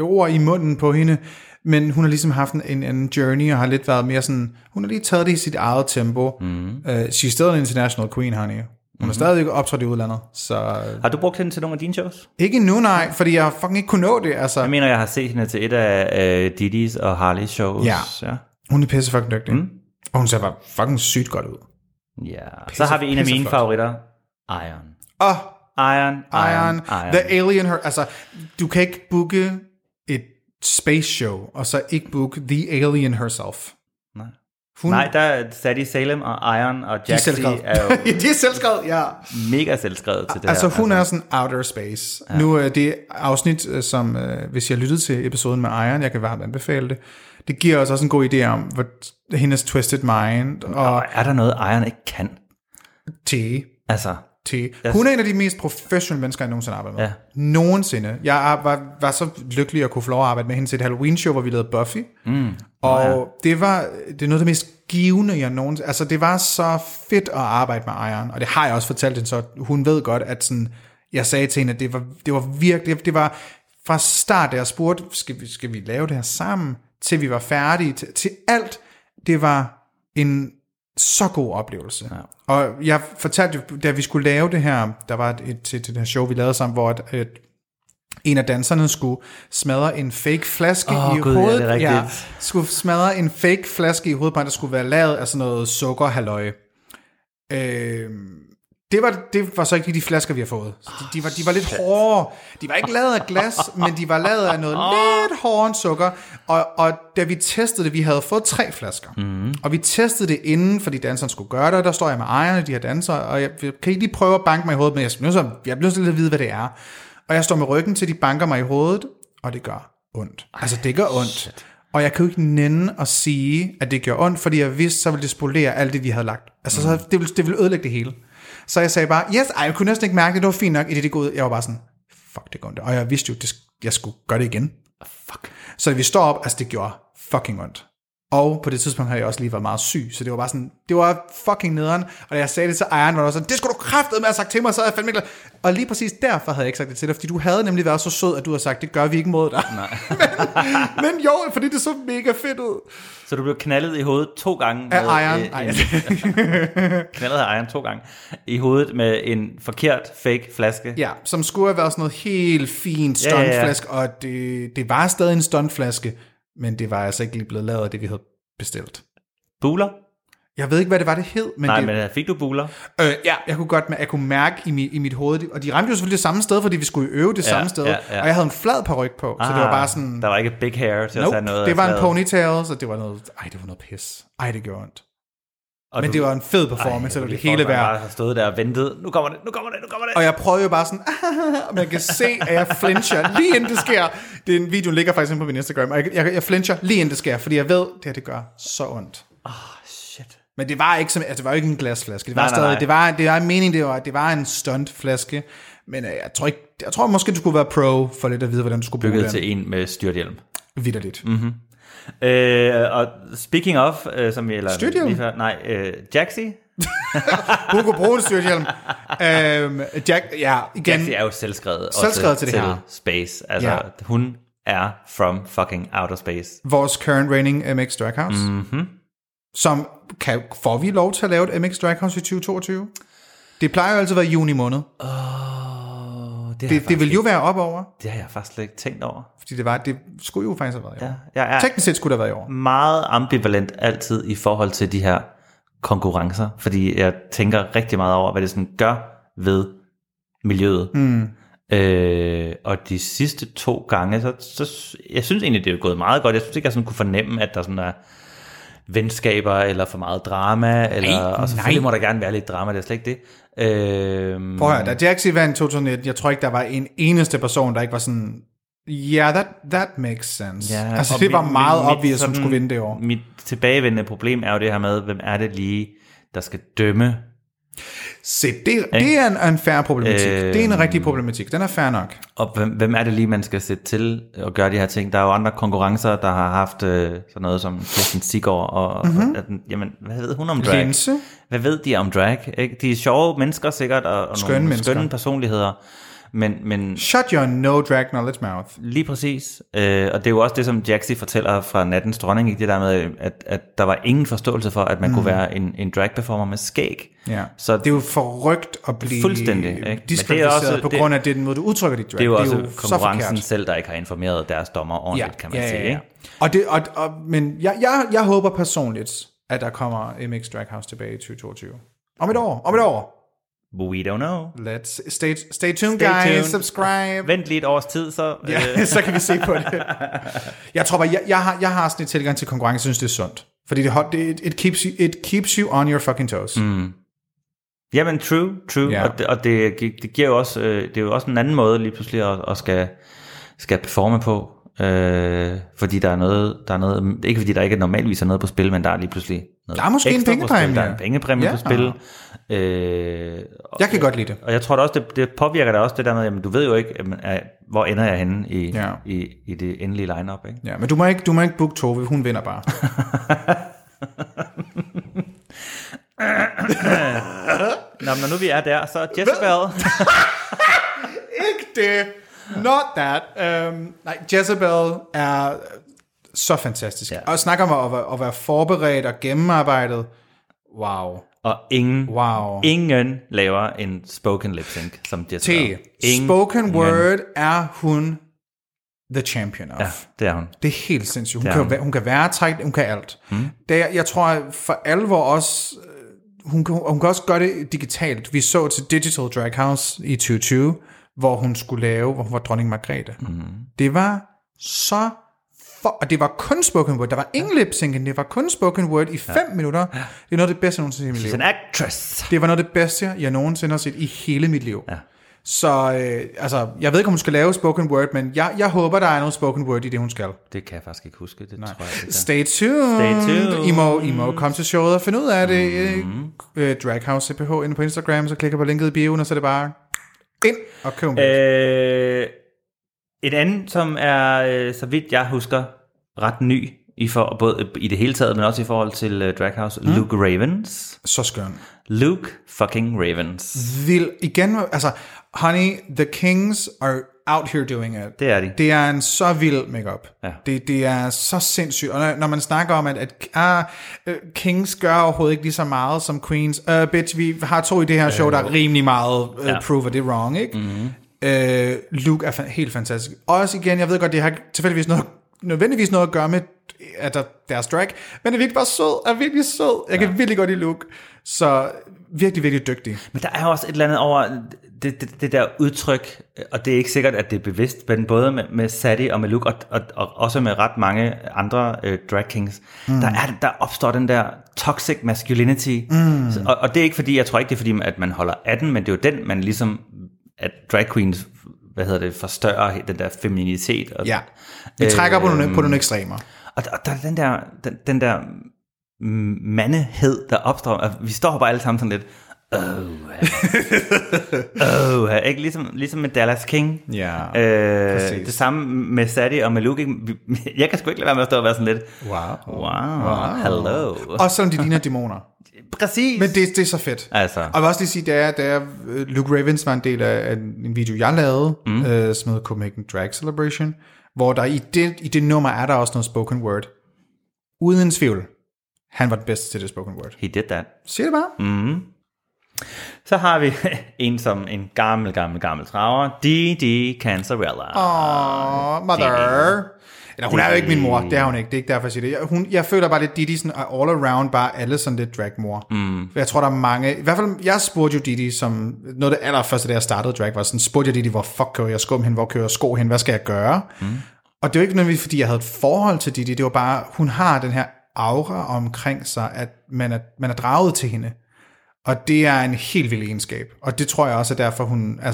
ord i munden på hende, men hun har ligesom haft en journey, og har lidt været mere sådan, hun har lige taget det i sit eget tempo. Mm. She's still an international queen, honey. Hun er stadig ikke optrådt i udlandet, så... Har du brugt hende til nogle af dine shows? Ikke endnu, nej, fordi jeg fucking ikke kunne nå det, altså. Jeg mener, jeg har set hende til et af Didis og Harleys shows. Ja. Hun er pisse fucking dygtig. Mm. Og hun ser bare fucking sygt godt ud. Ja, så har vi en af mine favoritter, Iron. Iron. The Alien Her... Altså, du kan ikke booke et space show, og så ikke booke The Alien Herself. Nej. Nej, der er Sadie Salem og Iron og Jaxy er jo... De er selvskrevet, ja. Mega selvskrevet til det altså, her. Altså, hun er sådan outer space. Ja. Nu er det afsnit, som hvis jeg lyttede til episoden med Iron, jeg kan varmt anbefale det. Det giver os også en god idé om hvor, hendes twisted mind. Og er der noget, Iron ikke kan? T. Altså... til. Hun er en af de mest professionelle mennesker, jeg nogensinde arbejder med. Ja. Nogensinde. Jeg var så lykkelig at kunne få lov at arbejde med hende til et Halloween-show, hvor vi lavede Buffy. Mm. Og det er noget af det mest givende, jeg nogensinde... Altså, det var så fedt at arbejde med Iron, og det har jeg også fortalt hende, så hun ved godt, at sådan, jeg sagde til hende, at det var virkelig... Det var fra start, jeg spurgte, skal vi lave det her sammen, til vi var færdige, til alt. Det var en... så god oplevelse. Ja. Og jeg fortalte, da vi skulle lave det her, der var til det her show, vi lavede sammen, hvor en af danserne skulle smadre en fake flaske i hovedet. Skulle smadre en fake flaske i hovedet, der skulle være lavet af sådan noget sukkerhalløje. Det var så ikke de flasker, vi har fået. De var lidt hårdere. De var ikke lavet af glas, men de var lavet af noget lidt hårdere end sukker. Og da vi testede det, vi havde fået 3 flasker. Mm. Og vi testede det inden, fordi danserne skulle gøre det. Og der står jeg med ejerne, de her dansere, og jeg kan ikke lige prøve at banke mig i hovedet, men jeg bliver nødt til at vide, hvad det er. Og jeg står med ryggen til, de banker mig i hovedet, og det gør ondt. Altså, det gør ondt. Shit. Og jeg kunne ikke nænde at sige, at det gjorde ondt, fordi jeg vidste, så ville det spolere alt det, vi havde lagt. Altså, så det ville ødelægge det hele. Så jeg sagde bare, jeg kunne næsten ikke mærke det, det var fint nok, i det gode. Jeg var bare sådan, fuck, det går ondt. Og jeg vidste jo, jeg skulle gøre det igen. Fuck. Så vi står op, altså det gjorde fucking ondt. Og på det tidspunkt havde jeg også lige været meget syg, så det var bare sådan, det var fucking nederen. Og da jeg sagde det til Iron, var det også sådan, det skulle du kraftedeme med at have sagt til mig, så havde jeg fandme ikke... Og lige præcis derfor havde jeg ikke sagt det til dig, fordi du havde nemlig været så sød, at du havde sagt, det gør vi ikke mod dig. Nej. men jo, fordi det så mega fedt ud. Så du blev knaldet i hovedet 2 gange. Med Iron. Knaldet af Iron 2 gange. I hovedet med en forkert fake flaske. Ja, som skulle have været sådan noget helt fint stuntflaske, og det var stadig en stuntflaske. Men det var altså ikke lige blevet lavet af det, vi havde bestilt. Buler? Jeg ved ikke, hvad det var, det hed. Men fik du buler? Ja, jeg kunne mærke i mit hoved. Og de ramte jo selvfølgelig det samme sted, fordi vi skulle øve det samme sted. Ja. Og jeg havde en flad paryk på, så det var bare sådan... Der var ikke big hair til at tage noget. Det var en ponytail, så det var noget... Ej, det var noget pis. Ej, det gjorde ondt. Men det var en fed performance, og det hele værd. Jeg har stået der og ventet. Nu kommer det. Og jeg prøvede jo bare sådan, men jeg kan se, at jeg flincher lige inden det sker. Den video ligger faktisk inde på min Instagram, og jeg flincher lige inden det sker, fordi jeg ved, det her, det gør så ondt. Shit. Men det var ikke som, altså, det var ikke en glasflaske. Det var stadig, det var en mening, det var en stuntflaske. Men jeg tror måske, du skulle være pro for lidt at vide, hvordan du skulle bruge den. Bygget til en med styrthjelm. Vitterligt. Mhm. Og speaking of, som vi... Styrthjelm? Nej, Jaxy. Hun kunne bruge en styrthjelm. Jaxy er jo selvskrevet til det her. Space. Altså, hun er from fucking outer space. Vores current reigning MX Drag House. Mm-hmm. Som, får vi lov til at lave et MX Drag House i 2022? Det plejer jo altid at være juni måned. Det vil jo være opover. Det har jeg faktisk ikke tænkt over. Fordi det skulle jo faktisk have været i år. Ja, teknisk set skulle det have været i år. Meget ambivalent altid i forhold til de her konkurrencer. Fordi jeg tænker rigtig meget over, hvad det sådan gør ved miljøet. Mm. Og de sidste 2 gange, så jeg synes egentlig, det er gået meget godt. Jeg synes ikke, jeg sådan kunne fornemme, at der sådan er venskaber eller for meget drama. Og selvfølgelig må der gerne være lidt drama, det er slet ikke det. Prøv at høre, da Jaxy vandt 2019, jeg tror ikke, der var en eneste person, der ikke var sådan... Yeah, that makes sense. Yeah, altså det var meget obvious, som skulle vinde det år. Mit tilbagevendende problem er jo det her med, hvem er det lige, der skal dømme? Se, det er en fair problematik. Det er en rigtig problematik. Den er fair nok. Og hvem er det lige, man skal sætte til og gøre de her ting? Der er jo andre konkurrencer, der har haft sådan noget som Kirsten Sigård. Og, jamen, hvad ved hun om drag? Linse. Hvad ved de om drag? Ikke? De er sjove mennesker sikkert, og nogle skønne personligheder. Men shut your no drag knowledge mouth. Lige præcis. Og det er jo også det, som Jaxy fortæller fra Nattens Dronning, ikke? Det der med, at der var ingen forståelse for, at man kunne være en drag-performer med skæg. Ja. Så det er jo forrygt at blive diskrimineret på grund af den måde, du udtrykker dit drag. Det er jo også konkurrencen selv, der ikke har informeret deres dommer ordentligt, kan man sige. Ikke? Men jeg håber personligt, at der kommer MX Drag House tilbage i 2022. Om et år. We don't know. Let's stay tuned, guys. Subscribe. Vent lige et års tid, så... så kan vi se på det. Jeg tror bare, jeg har sådan et tilgang til konkurrence, synes det er sundt. Fordi it keeps you on your fucking toes. Mm. Jamen, true. Yeah. Og det giver jo også, det er jo også en anden måde lige pludselig at skal performe på. Fordi der er noget, ikke fordi der ikke normalvis er noget på spil, men der er lige pludselig noget. Der er måske en pengepræmie. Der er en pengepræmie på spil. Jeg kan godt lide det. Og jeg tror da også, det påvirker dig også det der med, jamen, du ved jo ikke, hvor ender jeg henne i det endelige line-up, ikke? Ja, men du må ikke booke Tove, hun vinder bare. Nå, men nu vi er der, så Jezebel. Ikke det. Not that. Nej, Jezebel er så fantastisk. Ja. Og snakker om at være forberedt og gennemarbejdet. Wow. Og ingen laver en spoken lip sync som Jezebel. Spoken word er hun the champion of. Ja, det er hun. Det er helt sindssygt. Hun kan være træk, hun kan alt. Jeg tror for alvor også, hun kan også gøre det digitalt. Vi så til Digital Drag House i 2020, hvor hun var dronning Margrethe. Det var så... og det var kun spoken word. Der var ingen lip-syncing. Det var kun spoken word i 5 minutter. Det er noget af det bedste, jeg nogensinde har set i mit liv. She's an actress. Det var noget af det bedste, jeg nogensinde har set i hele mit liv. Ja. Så jeg ved ikke, om hun skal lave spoken word, men jeg håber, der er noget spoken word i det, hun skal. Det kan jeg faktisk ikke huske. Det tror jeg ikke. Stay tuned. I må komme til showet og finde ud af det. Draghouse CPH inde på Instagram, så klikker på linket i bioen, og så er det bare... ind og køb et andet, som er, så vidt jeg husker, ret ny, både i det hele taget, men også i forhold til Drag House, Luke Ravens. Så skøn. Luke fucking Ravens. Igen, altså, honey, the kings are out here doing it. Det er de. Det er en så vild makeup. Ja. Det er så sindssygt. Og når man snakker om, at kings gør overhovedet ikke lige så meget som queens. Bitch, vi har to i det her show, der er rimelig meget prove, det wrong, ikke? Mm-hmm. Luke er helt fantastisk. Også igen, jeg ved godt, det har tilfældigvis nødvendigvis noget at gøre med at deres drag, men det er virkelig bare sød, Jeg kan virkelig godt lide Luke. Så virkelig, virkelig dygtig. Men der er også et eller andet over... Det der udtryk, og det er ikke sikkert, at det er bevidst, men både med Sadie og med Luke, og også med ret mange andre drag kings, der opstår den der toxic masculinity. Og det er ikke fordi, jeg tror ikke, det er fordi, at man holder af den, men det er jo den, man ligesom, at drag queens, forstørrer den der feminitet. Og, ja, vi trækker på nogle ekstremer. Og der er den der mandehed, der opstår, og vi står bare alle sammen sådan lidt, ikke ligesom med Dallas King. Ja, det samme med Sadie og med Luke. Jeg kan sgu ikke lade være med at stå og være sådan lidt wow. Hello. Også selvom de ligner dæmoner. Præcis. Men det er så fedt altså. Og jeg vil også lige sige, da Luke Ravens var en del af en video, jeg lavede, som hedder G.Komhækken Drag Celebration, hvor der i det nummer er der også noget spoken word. Uden tvivl, han var den bedste til det spoken word. He did that. Siger det bare. Så har vi en som en gammel traver, Didi Cancerella. Mother. Eller, hun er jo ikke min mor, det er hun ikke. Det er ikke derfor, jeg siger det. Jeg føler bare lidt, Didi er all around, bare alle sådan lidt dragmor. Jeg tror, der er mange... I hvert fald, jeg spurgte jo Didi, som noget af det allerførste, da jeg startede drag, var sådan, spurgte jeg Didi, hvor fuck kører jeg skum hen, hvor kører jeg sko hen, hvad skal jeg gøre? Og det var ikke nødvendigvis, fordi jeg havde et forhold til Didi, det var bare, hun har den her aura omkring sig, at man er draget til hende. Og det er en helt vild egenskab. Og det tror jeg også er derfor, hun er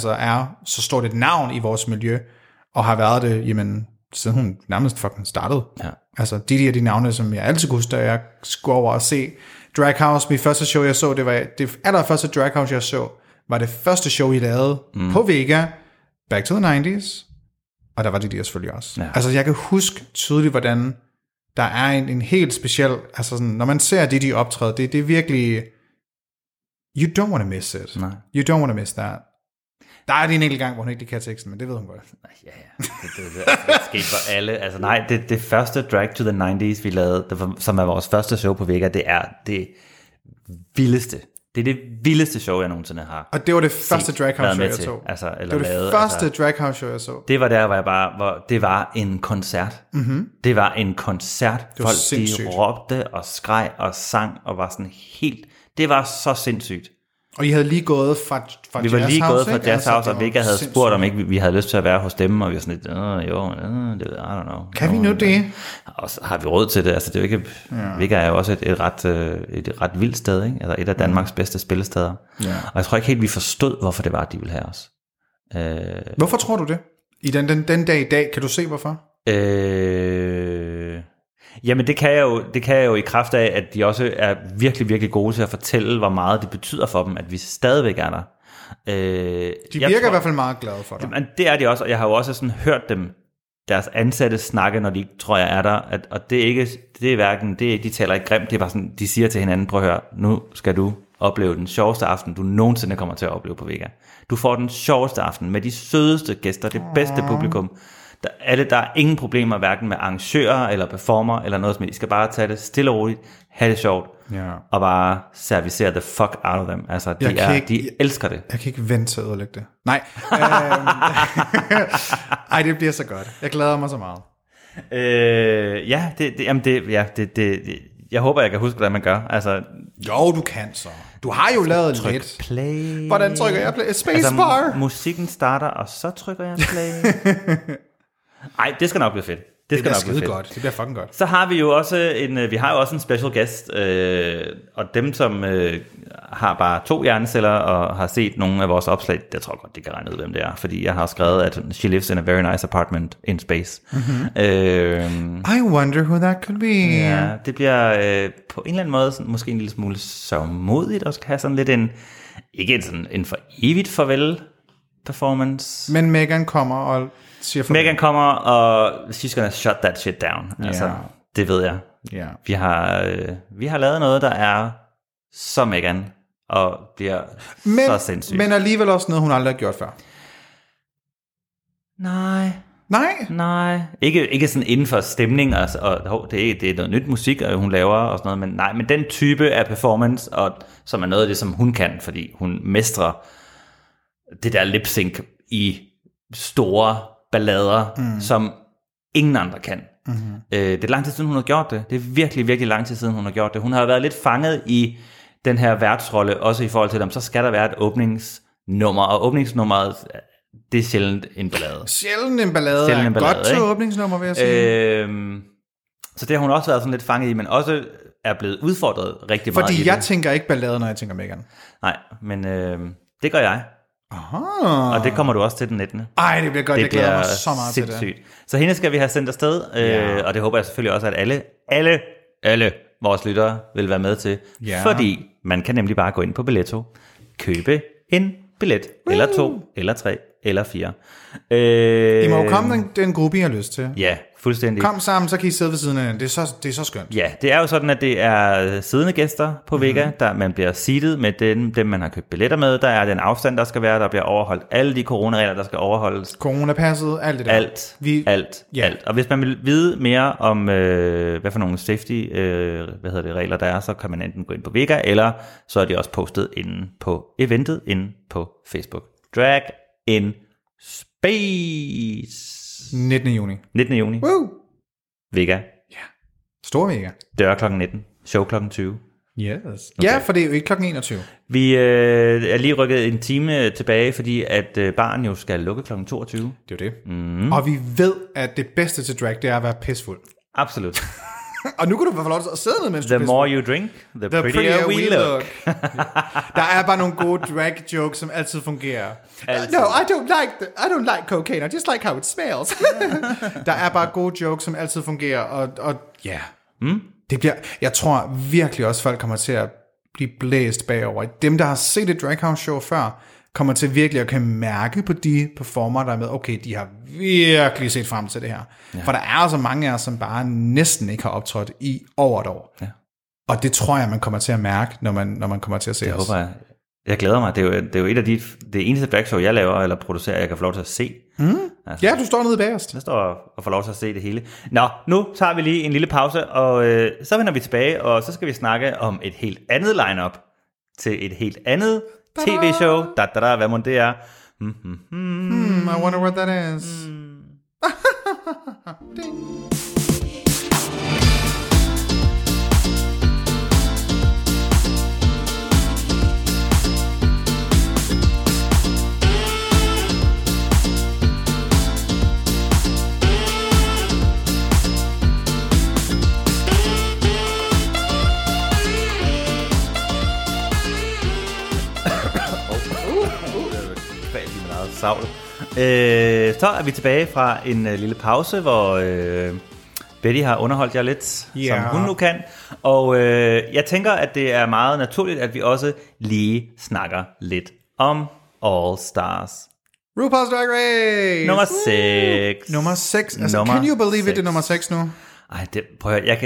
så stort et navn i vores miljø, og har været det, jamen, siden hun nærmest fucking startede. Ja. De er de navne, som jeg altid husker, da jeg skulle over og se Drag House. Mit første show, jeg så, det var det allerførste Drag House, jeg så, var det første show, I lavede på Vega, back to the 90's, og der var de selvfølgelig også. Ja. Jeg kan huske tydeligt, hvordan der er en helt speciel, når man ser de optræde, det er virkelig... You don't want to miss it. Nej. You don't want to miss that. Der er en enkelt gang, hvor hun ikke kan teksten, men det ved hun godt. Ja. Det skete for alle. Det første Drag to the 90's, vi lavede, som er vores første show på Vega, det er det vildeste. Det er det vildeste show, jeg nogensinde har. Og det var det første Drag House show, jeg så. Drag House show, jeg så. Det var der, hvor det var en koncert. Det var en koncert. Folk, sindssygt. De råbte og skreg og sang og var sådan helt... Det var så sindssygt. Og I havde lige gået fra Jazz House, fra Jazz House, og Vega havde spurgt, om ikke vi havde lyst til at være hos dem, og vi var sådan lidt, det I don't know. Kan vi nu det? Og så har vi råd til det, det er jo ikke... Ja. Vega er jo også et ret vildt sted, ikke? Et af Danmarks bedste spillesteder. Ja. Og jeg tror ikke helt, vi forstod, hvorfor det var, de ville have os. Hvorfor tror du det? I den dag i dag, kan du se hvorfor? Jamen det kan jeg jo i kraft af, at de også er virkelig, virkelig gode til at fortælle, hvor meget det betyder for dem, at vi stadigvæk er der. De virker i hvert fald meget glade for det. Jamen, det er de også, og jeg har jo også sådan hørt dem, deres ansatte snakke, når de ikke tror, jeg er der. Og det er ikke, de taler ikke grimt, det er bare sådan, de siger til hinanden, prøv at høre, nu skal du opleve den sjoveste aften, du nogensinde kommer til at opleve på Vega. Du får den sjoveste aften med de sødeste gæster, det bedste publikum. Der er ingen problemer hverken med arrangører eller performer eller noget som helst. I skal bare tage det stille og roligt, have det sjovt, og bare servicere the fuck out of them. Altså, de elsker det. Jeg kan ikke vente til at ødelægge det. Nej. Ej, det bliver så godt. Jeg glæder mig så meget. Jeg håber, jeg kan huske, hvordan man gør. Altså, jo, du kan så. Du har jo lavet tryk lidt. Play. Hvordan trykker jeg play? Spacebar! Altså, musikken starter, og så trykker jeg play. Nej, det skal nok blive fedt. Det bliver skide godt. Det bliver fucking godt. Så har vi jo også en special guest, og dem som har bare 2 hjerneceller og har set nogle af vores opslag, jeg tror godt, det kan regne ud, hvem det er, fordi jeg har skrevet, at she lives in a very nice apartment in space. Mm-hmm. I wonder who that could be. Ja, det bliver på en eller anden måde sådan, måske en lille smule sørgmodigt og skal have sådan lidt en for evigt farvel performance. Men Megan kommer og she's gonna shut that shit down. Yeah. Altså, det ved jeg. Yeah. Vi har lavet noget, der er så Megan, og bliver så sindssygt. Men alligevel også noget, hun aldrig har gjort før. Nej. Ikke sådan inden for stemning, og det er noget nyt musik, og hun laver og sådan noget, men nej, men den type af performance, og som er noget af det, som hun kan, fordi hun mestrer det der lip-sync i store ballader, som ingen andre kan. Mm-hmm. Det er lang tid siden, hun har gjort det. Det er virkelig, virkelig lang tid siden, hun har gjort det. Hun har været lidt fanget i den her værtsrolle, også i forhold til dem. Så skal der være et åbningsnummer, og åbningsnummeret, det er sjældent en ballade. Sjældent en ballade er godt til åbningsnummer, vil jeg sige. Så det har hun også været sådan lidt fanget i, men også er blevet udfordret rigtig meget. Fordi jeg tænker ikke ballade, når jeg tænker Megan. Nej, men det gør jeg. Aha. Og det kommer du også til den 19. Ej, det bliver godt, jeg glæder mig så meget sindssygt til det. Så hende skal vi have sendt afsted, og det håber jeg selvfølgelig også, at alle vores lyttere vil være med til, fordi man kan nemlig bare gå ind på Billetto, købe en billet, eller 2, eller 3, eller 4. I må jo komme den gruppe, I har lyst til. Ja, fuldstændig. Kom sammen, så kan I sidde ved siden af hinanden. Det er så skønt. Ja, det er jo sådan, at det er siddende gæster på Vega, der man bliver seated med dem, man har købt billetter med. Der er den afstand, der skal være, der bliver overholdt. Alle de coronaregler, der skal overholdes. Coronapasset, alt det der. Alt. Og hvis man vil vide mere om, hvad for nogle safety regler der er, så kan man enten gå ind på Vega, eller så er de også postet inde på eventet, inde på Facebook. Drag in Space. 19. juni. Woo! Vega. Ja. Store Vega. Dør kl. 19. Show kl. 20. Yes. Okay. Ja, for det er jo ikke kl. 21. Vi er lige rykket en time tilbage, fordi at baren jo skal lukke kl. 22. Det er jo det. Mm. Og vi ved, at det bedste til drag, det er at være pissfuld. Absolut. Og nu kan du i hvert fald også sidde ned, mens du er pissfuld. The more you drink, the prettier we look. Der er bare nogle gode drag jokes, som altid fungerer. Altså. No, I don't like cocaine. I just like how it smells. Der er bare gode jokes, som altid fungerer. Det bliver. Jeg tror virkelig også, folk kommer til at blive blæst bagover. Dem, der har set et drag house show før, kommer til virkelig at kan mærke på de performer, der er med, okay, de har virkelig set frem til det her. Ja. For der er altså mange af os, som bare næsten ikke har optrådt i over et år. Ja. Og det tror jeg, man kommer til at mærke, når man kommer til at se det os. Håber jeg. Jeg glæder mig. Det er jo et af det eneste drag show, jeg laver eller producerer, jeg kan få lov til at se. Mm. Altså, ja, du står nede bagerst. Jeg står og får lov til at se det hele. Nå, nu tager vi lige en lille pause, og så vender vi tilbage, og så skal vi snakke om et helt andet line-up til et helt andet tv-show, hvad må det er? I wonder what that is. Så er vi tilbage fra en lille pause, hvor Betty har underholdt jer lidt, som hun nu kan. Og jeg tænker, at det er meget naturligt, at vi også lige snakker lidt om All Stars. RuPaul's Drag Race! Nummer 6. Nummer 6. Altså, nummer can you believe it, det er nummer 6 nu? Ej, det, prøv at høre,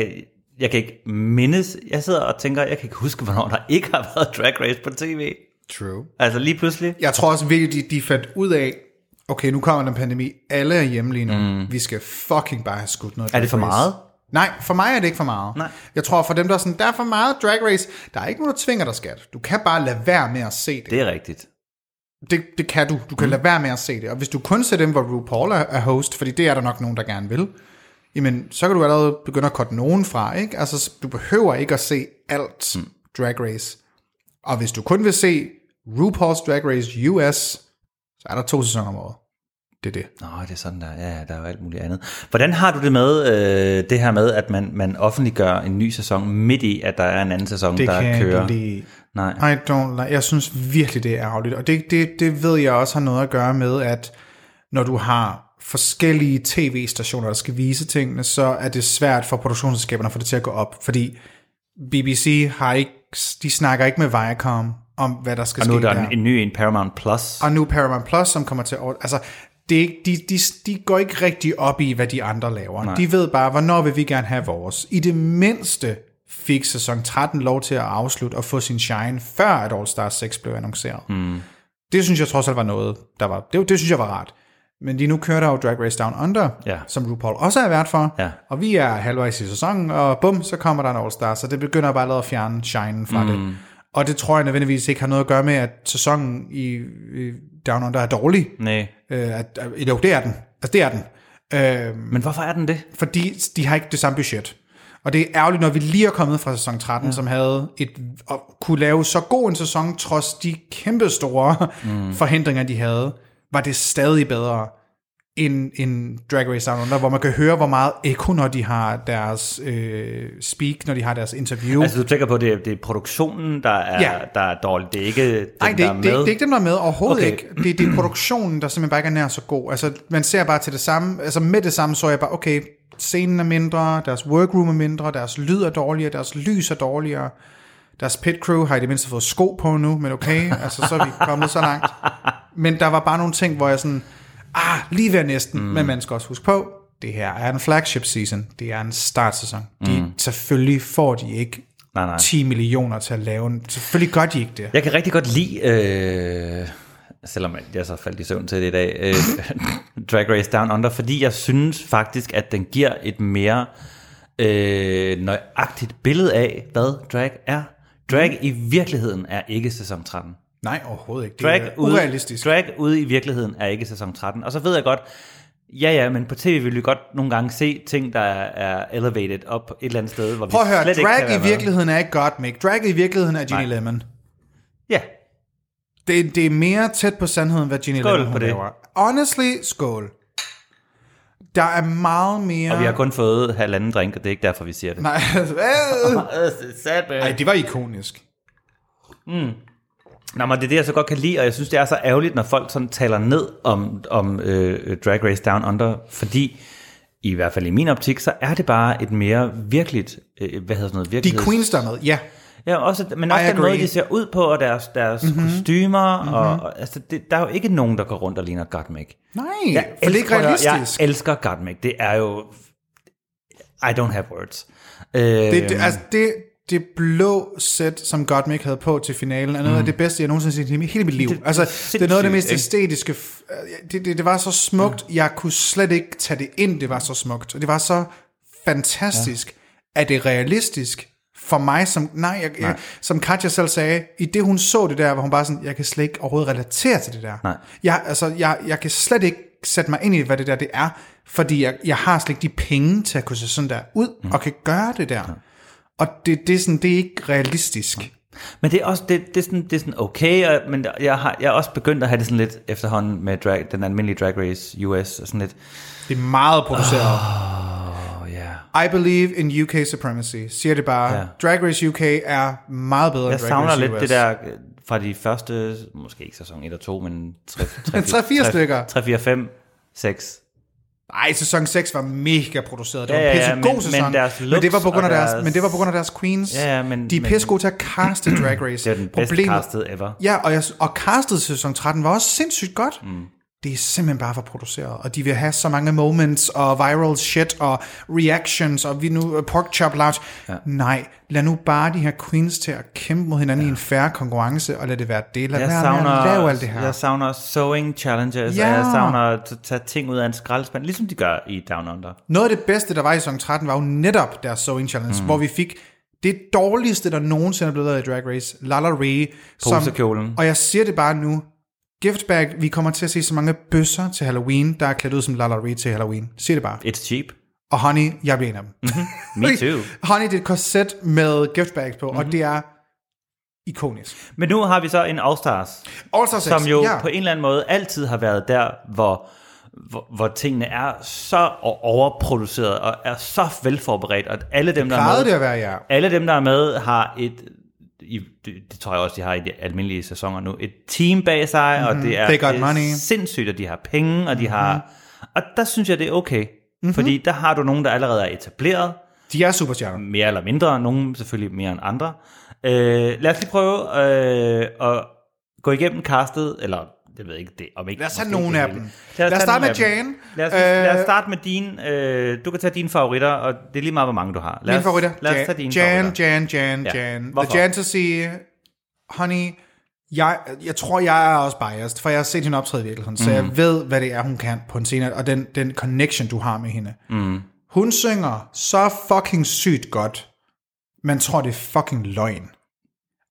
jeg kan ikke mindes. Jeg sidder og tænker, jeg kan ikke huske, hvornår der ikke har været Drag Race på tv. True. Altså lige pludselig. Jeg tror også virkelig, de fandt ud af, okay, nu kommer den pandemi, alle er hjemme lige nu. Mm. Vi skal fucking bare have skudt noget Drag Race. Er det for meget? Nej, for mig er det ikke for meget. Nej. Jeg tror for dem, der er sådan, der er for meget Drag Race, der er ikke nogen, der tvinger dig, skat. Du kan bare lade være med at se det. Det er rigtigt. Det kan du. Du kan lade være med at se det. Og hvis du kun ser dem, hvor RuPaul er host, fordi det er der nok nogen, der gerne vil, jamen, så kan du allerede begynde at korte nogen fra, ikke? Altså, du behøver ikke at se alt Drag Race. Og hvis du kun vil se RuPaul's Drag Race US, så er der 2 sæsoner om året. Det er det. Nå, det er sådan der. Ja, der er jo alt muligt andet. Hvordan har du det med det her med, at man offentliggør en ny sæson midt i, at der er en anden sæson, det der kører? Det kan jeg ikke. Nej. I don't like. Jeg synes virkelig, det er ærgerligt. Og det ved jeg også har noget at gøre med, at når du har forskellige tv-stationer, der skal vise tingene, så er det svært for produktionsselskaberne at få det til at gå op, fordi BBC har ikke, de snakker ikke med Viacom om, hvad der skal ske der. Og nu er der en ny en Paramount Plus. Og nu Paramount Plus, som kommer til at... Altså, de går ikke rigtig op i, hvad de andre laver. Nej. De ved bare, hvornår vil vi gerne have vores. I det mindste fik sæson 13 lov til at afslutte og få sin shine, før at All Stars 6 blev annonceret. Mm. Det synes jeg trods alt var noget, der var... Det synes jeg var rart. Men lige nu kører der jo Drag Race Down Under, som RuPaul også er vært for, og vi er halvvejs i sæsonen, og bum, så kommer der en All Star, så det begynder bare allerede at fjerne shinen fra det. Og det tror jeg nødvendigvis ikke har noget at gøre med, at sæsonen i Down Under er dårlig. Nej. Jo, det er den. Altså, det er den. Men hvorfor er den det? Fordi de har ikke det samme budget. Og det er ærgerligt, når vi lige er kommet fra sæson 13, som havde kunne lave så god en sæson, trods de kæmpe store forhindringer, de havde, var det stadig bedre end Drag Race Down Under, hvor man kan høre, hvor meget ekko, når de har deres speak, når de har deres interview. Altså, du tænker på, det er produktionen, der er dårlig. Det er ikke dem, der er med? Nej, det er ikke dem, der er med overhovedet ikke. Det er produktionen, der simpelthen bare ikke er nær så god. Altså, man ser bare til det samme. Altså, med det samme så jeg bare, okay, scenen er mindre, deres workroom er mindre, deres lyd er dårligere, deres lys er dårligere. Deres pit crew har i det mindste fået sko på nu, men okay, altså så er vi kommet så langt. Men der var bare nogle ting, hvor jeg sådan, lige ved næsten, men man skal også huske på, det her er en flagship season, det er en startsæson. Selvfølgelig får de ikke 10 millioner til at lave en, selvfølgelig gør de ikke det. Jeg kan rigtig godt lide, selvom jeg så faldt i søvn til det i dag, Drag Race Down Under, fordi jeg synes faktisk, at den giver et mere nøjagtigt billede af, hvad drag er. Drag i virkeligheden er ikke sæson 13. Nej, overhovedet ikke. Det drag er urealistisk. Drag ude i virkeligheden er ikke sæson 13. Og så ved jeg godt, men på tv vil vi godt nogle gange se ting, der er elevated op et eller andet sted, hvor vi slet ikke kan være med. Drag i virkeligheden er ikke Gottmik. Drag i virkeligheden er Ginny Lemon. Ja. Det er mere tæt på sandheden, hvad Ginny Lemon hun laver. Honestly, skål. Der er meget mere... Og vi har kun fået halvanden drink, og det er ikke derfor, vi siger det. Nej, ej, det var ikonisk. Mm. Nå, men det er det, jeg så godt kan lide, og jeg synes, det er så ærgerligt, når folk sådan taler ned om Drag Race Down Under, fordi, i hvert fald i min optik, så er det bare et mere virkeligt... virkelighed. De queens, der er med, ja. Ja, også, men også den måde, de ser ud på, og deres kostymer, og altså, der er jo ikke nogen, der går rundt og ligner Gottmik. Nej, for det er ikke realistisk. Jeg elsker Gottmik, det er jo... I don't have words. Det blå sæt, som Gottmik havde på til finalen, er noget af det bedste, jeg nogensinde har set i hele mit liv. Altså, det er noget af det mest æstetiske... Det var så smukt, jeg kunne slet ikke tage det ind, det var så smukt. Og det var så fantastisk, at det er realistisk. For mig, som Katja selv sagde, i det hun så det der, hvor hun bare sådan, jeg kan slet ikke overhovedet relatere til det der. Nej. Jeg kan slet ikke sætte mig ind i, hvad det der det er, fordi jeg har slet ikke de penge til at kunne se sådan der ud, og kan gøre det der. Ja. Og det er sådan, det er ikke realistisk. Ja. Men det er også, det er sådan okay, men jeg er også begyndt at have det sådan lidt efterhånden med den almindelige Drag Race US, og sådan lidt. Det er meget produceret. I believe in UK supremacy, siger det bare. Yeah. Drag Race UK er meget bedre end Drag Race US. Jeg savner lidt det der fra de første, måske ikke sæson 1 og 2, men 3-4 stykker. 3-4-5-6. Ej, sæson 6 var mega produceret. Det var en pissegod sæson. Men det var på grund af deres queens. De er pissegode til at caste Drag Race. Det er den bedste castet ever. Ja, og castet sæson 13 var også sindssygt godt. Mm. Det er simpelthen bare for produceret, og de vil have så mange moments, og viral shit, og reactions, og vi nu pork chop lounge. Ja. Nej, lad nu bare de her queens til at kæmpe mod hinanden i en fair konkurrence, og lad det være det. Lad være med at lave alt det her. Jeg savner sewing challenges, og jeg savner at tage ting ud af en skraldespand, ligesom de gør i Down Under. Noget af det bedste, der var i sæson 13, var jo netop deres sewing challenge, hvor vi fik det dårligste, der nogensinde er blevet lavet i Drag Race, Lala Ree. Posekjolen. Og jeg siger det bare nu, Giftbag, vi kommer til at se så mange bøsser til Halloween, der er klædt ud som Lala Ree til Halloween. Sig det bare. It's cheap. Og Honey, jeg bliver en af dem. Mm-hmm. Me too. Honey, det er et korset med giftbags på, og det er ikonisk. Men nu har vi så en All Stars. All Stars 6, som jo på en eller anden måde altid har været der, hvor tingene er så overproduceret, og er så velforberedt, og alle dem, der er med, alle dem, der er med, har det tror jeg også, de har i de almindelige sæsoner nu, et team bag sig, og det er sindssygt, at de har penge, og de har, og der synes jeg, det er okay, fordi der har du nogen, der allerede er etableret. De er superstjerner. Mere eller mindre, nogen selvfølgelig mere end andre. Lad os lige prøve at gå igennem castet, eller jeg ved ikke det. Lad os have nogen af dem. Lad os starte med Jane. Lad os starte med din. Du kan tage dine favoritter, og det er lige meget, hvor mange du har. Mine favoritter? Jane. The Jantasy, Honey. Jeg tror, jeg er også biased, for jeg har set hende optræde i virkeligheden, så jeg ved, hvad det er, hun kan på en scene, og den connection, du har med hende. Hun synger så fucking sygt godt. Man tror, det er fucking løgn.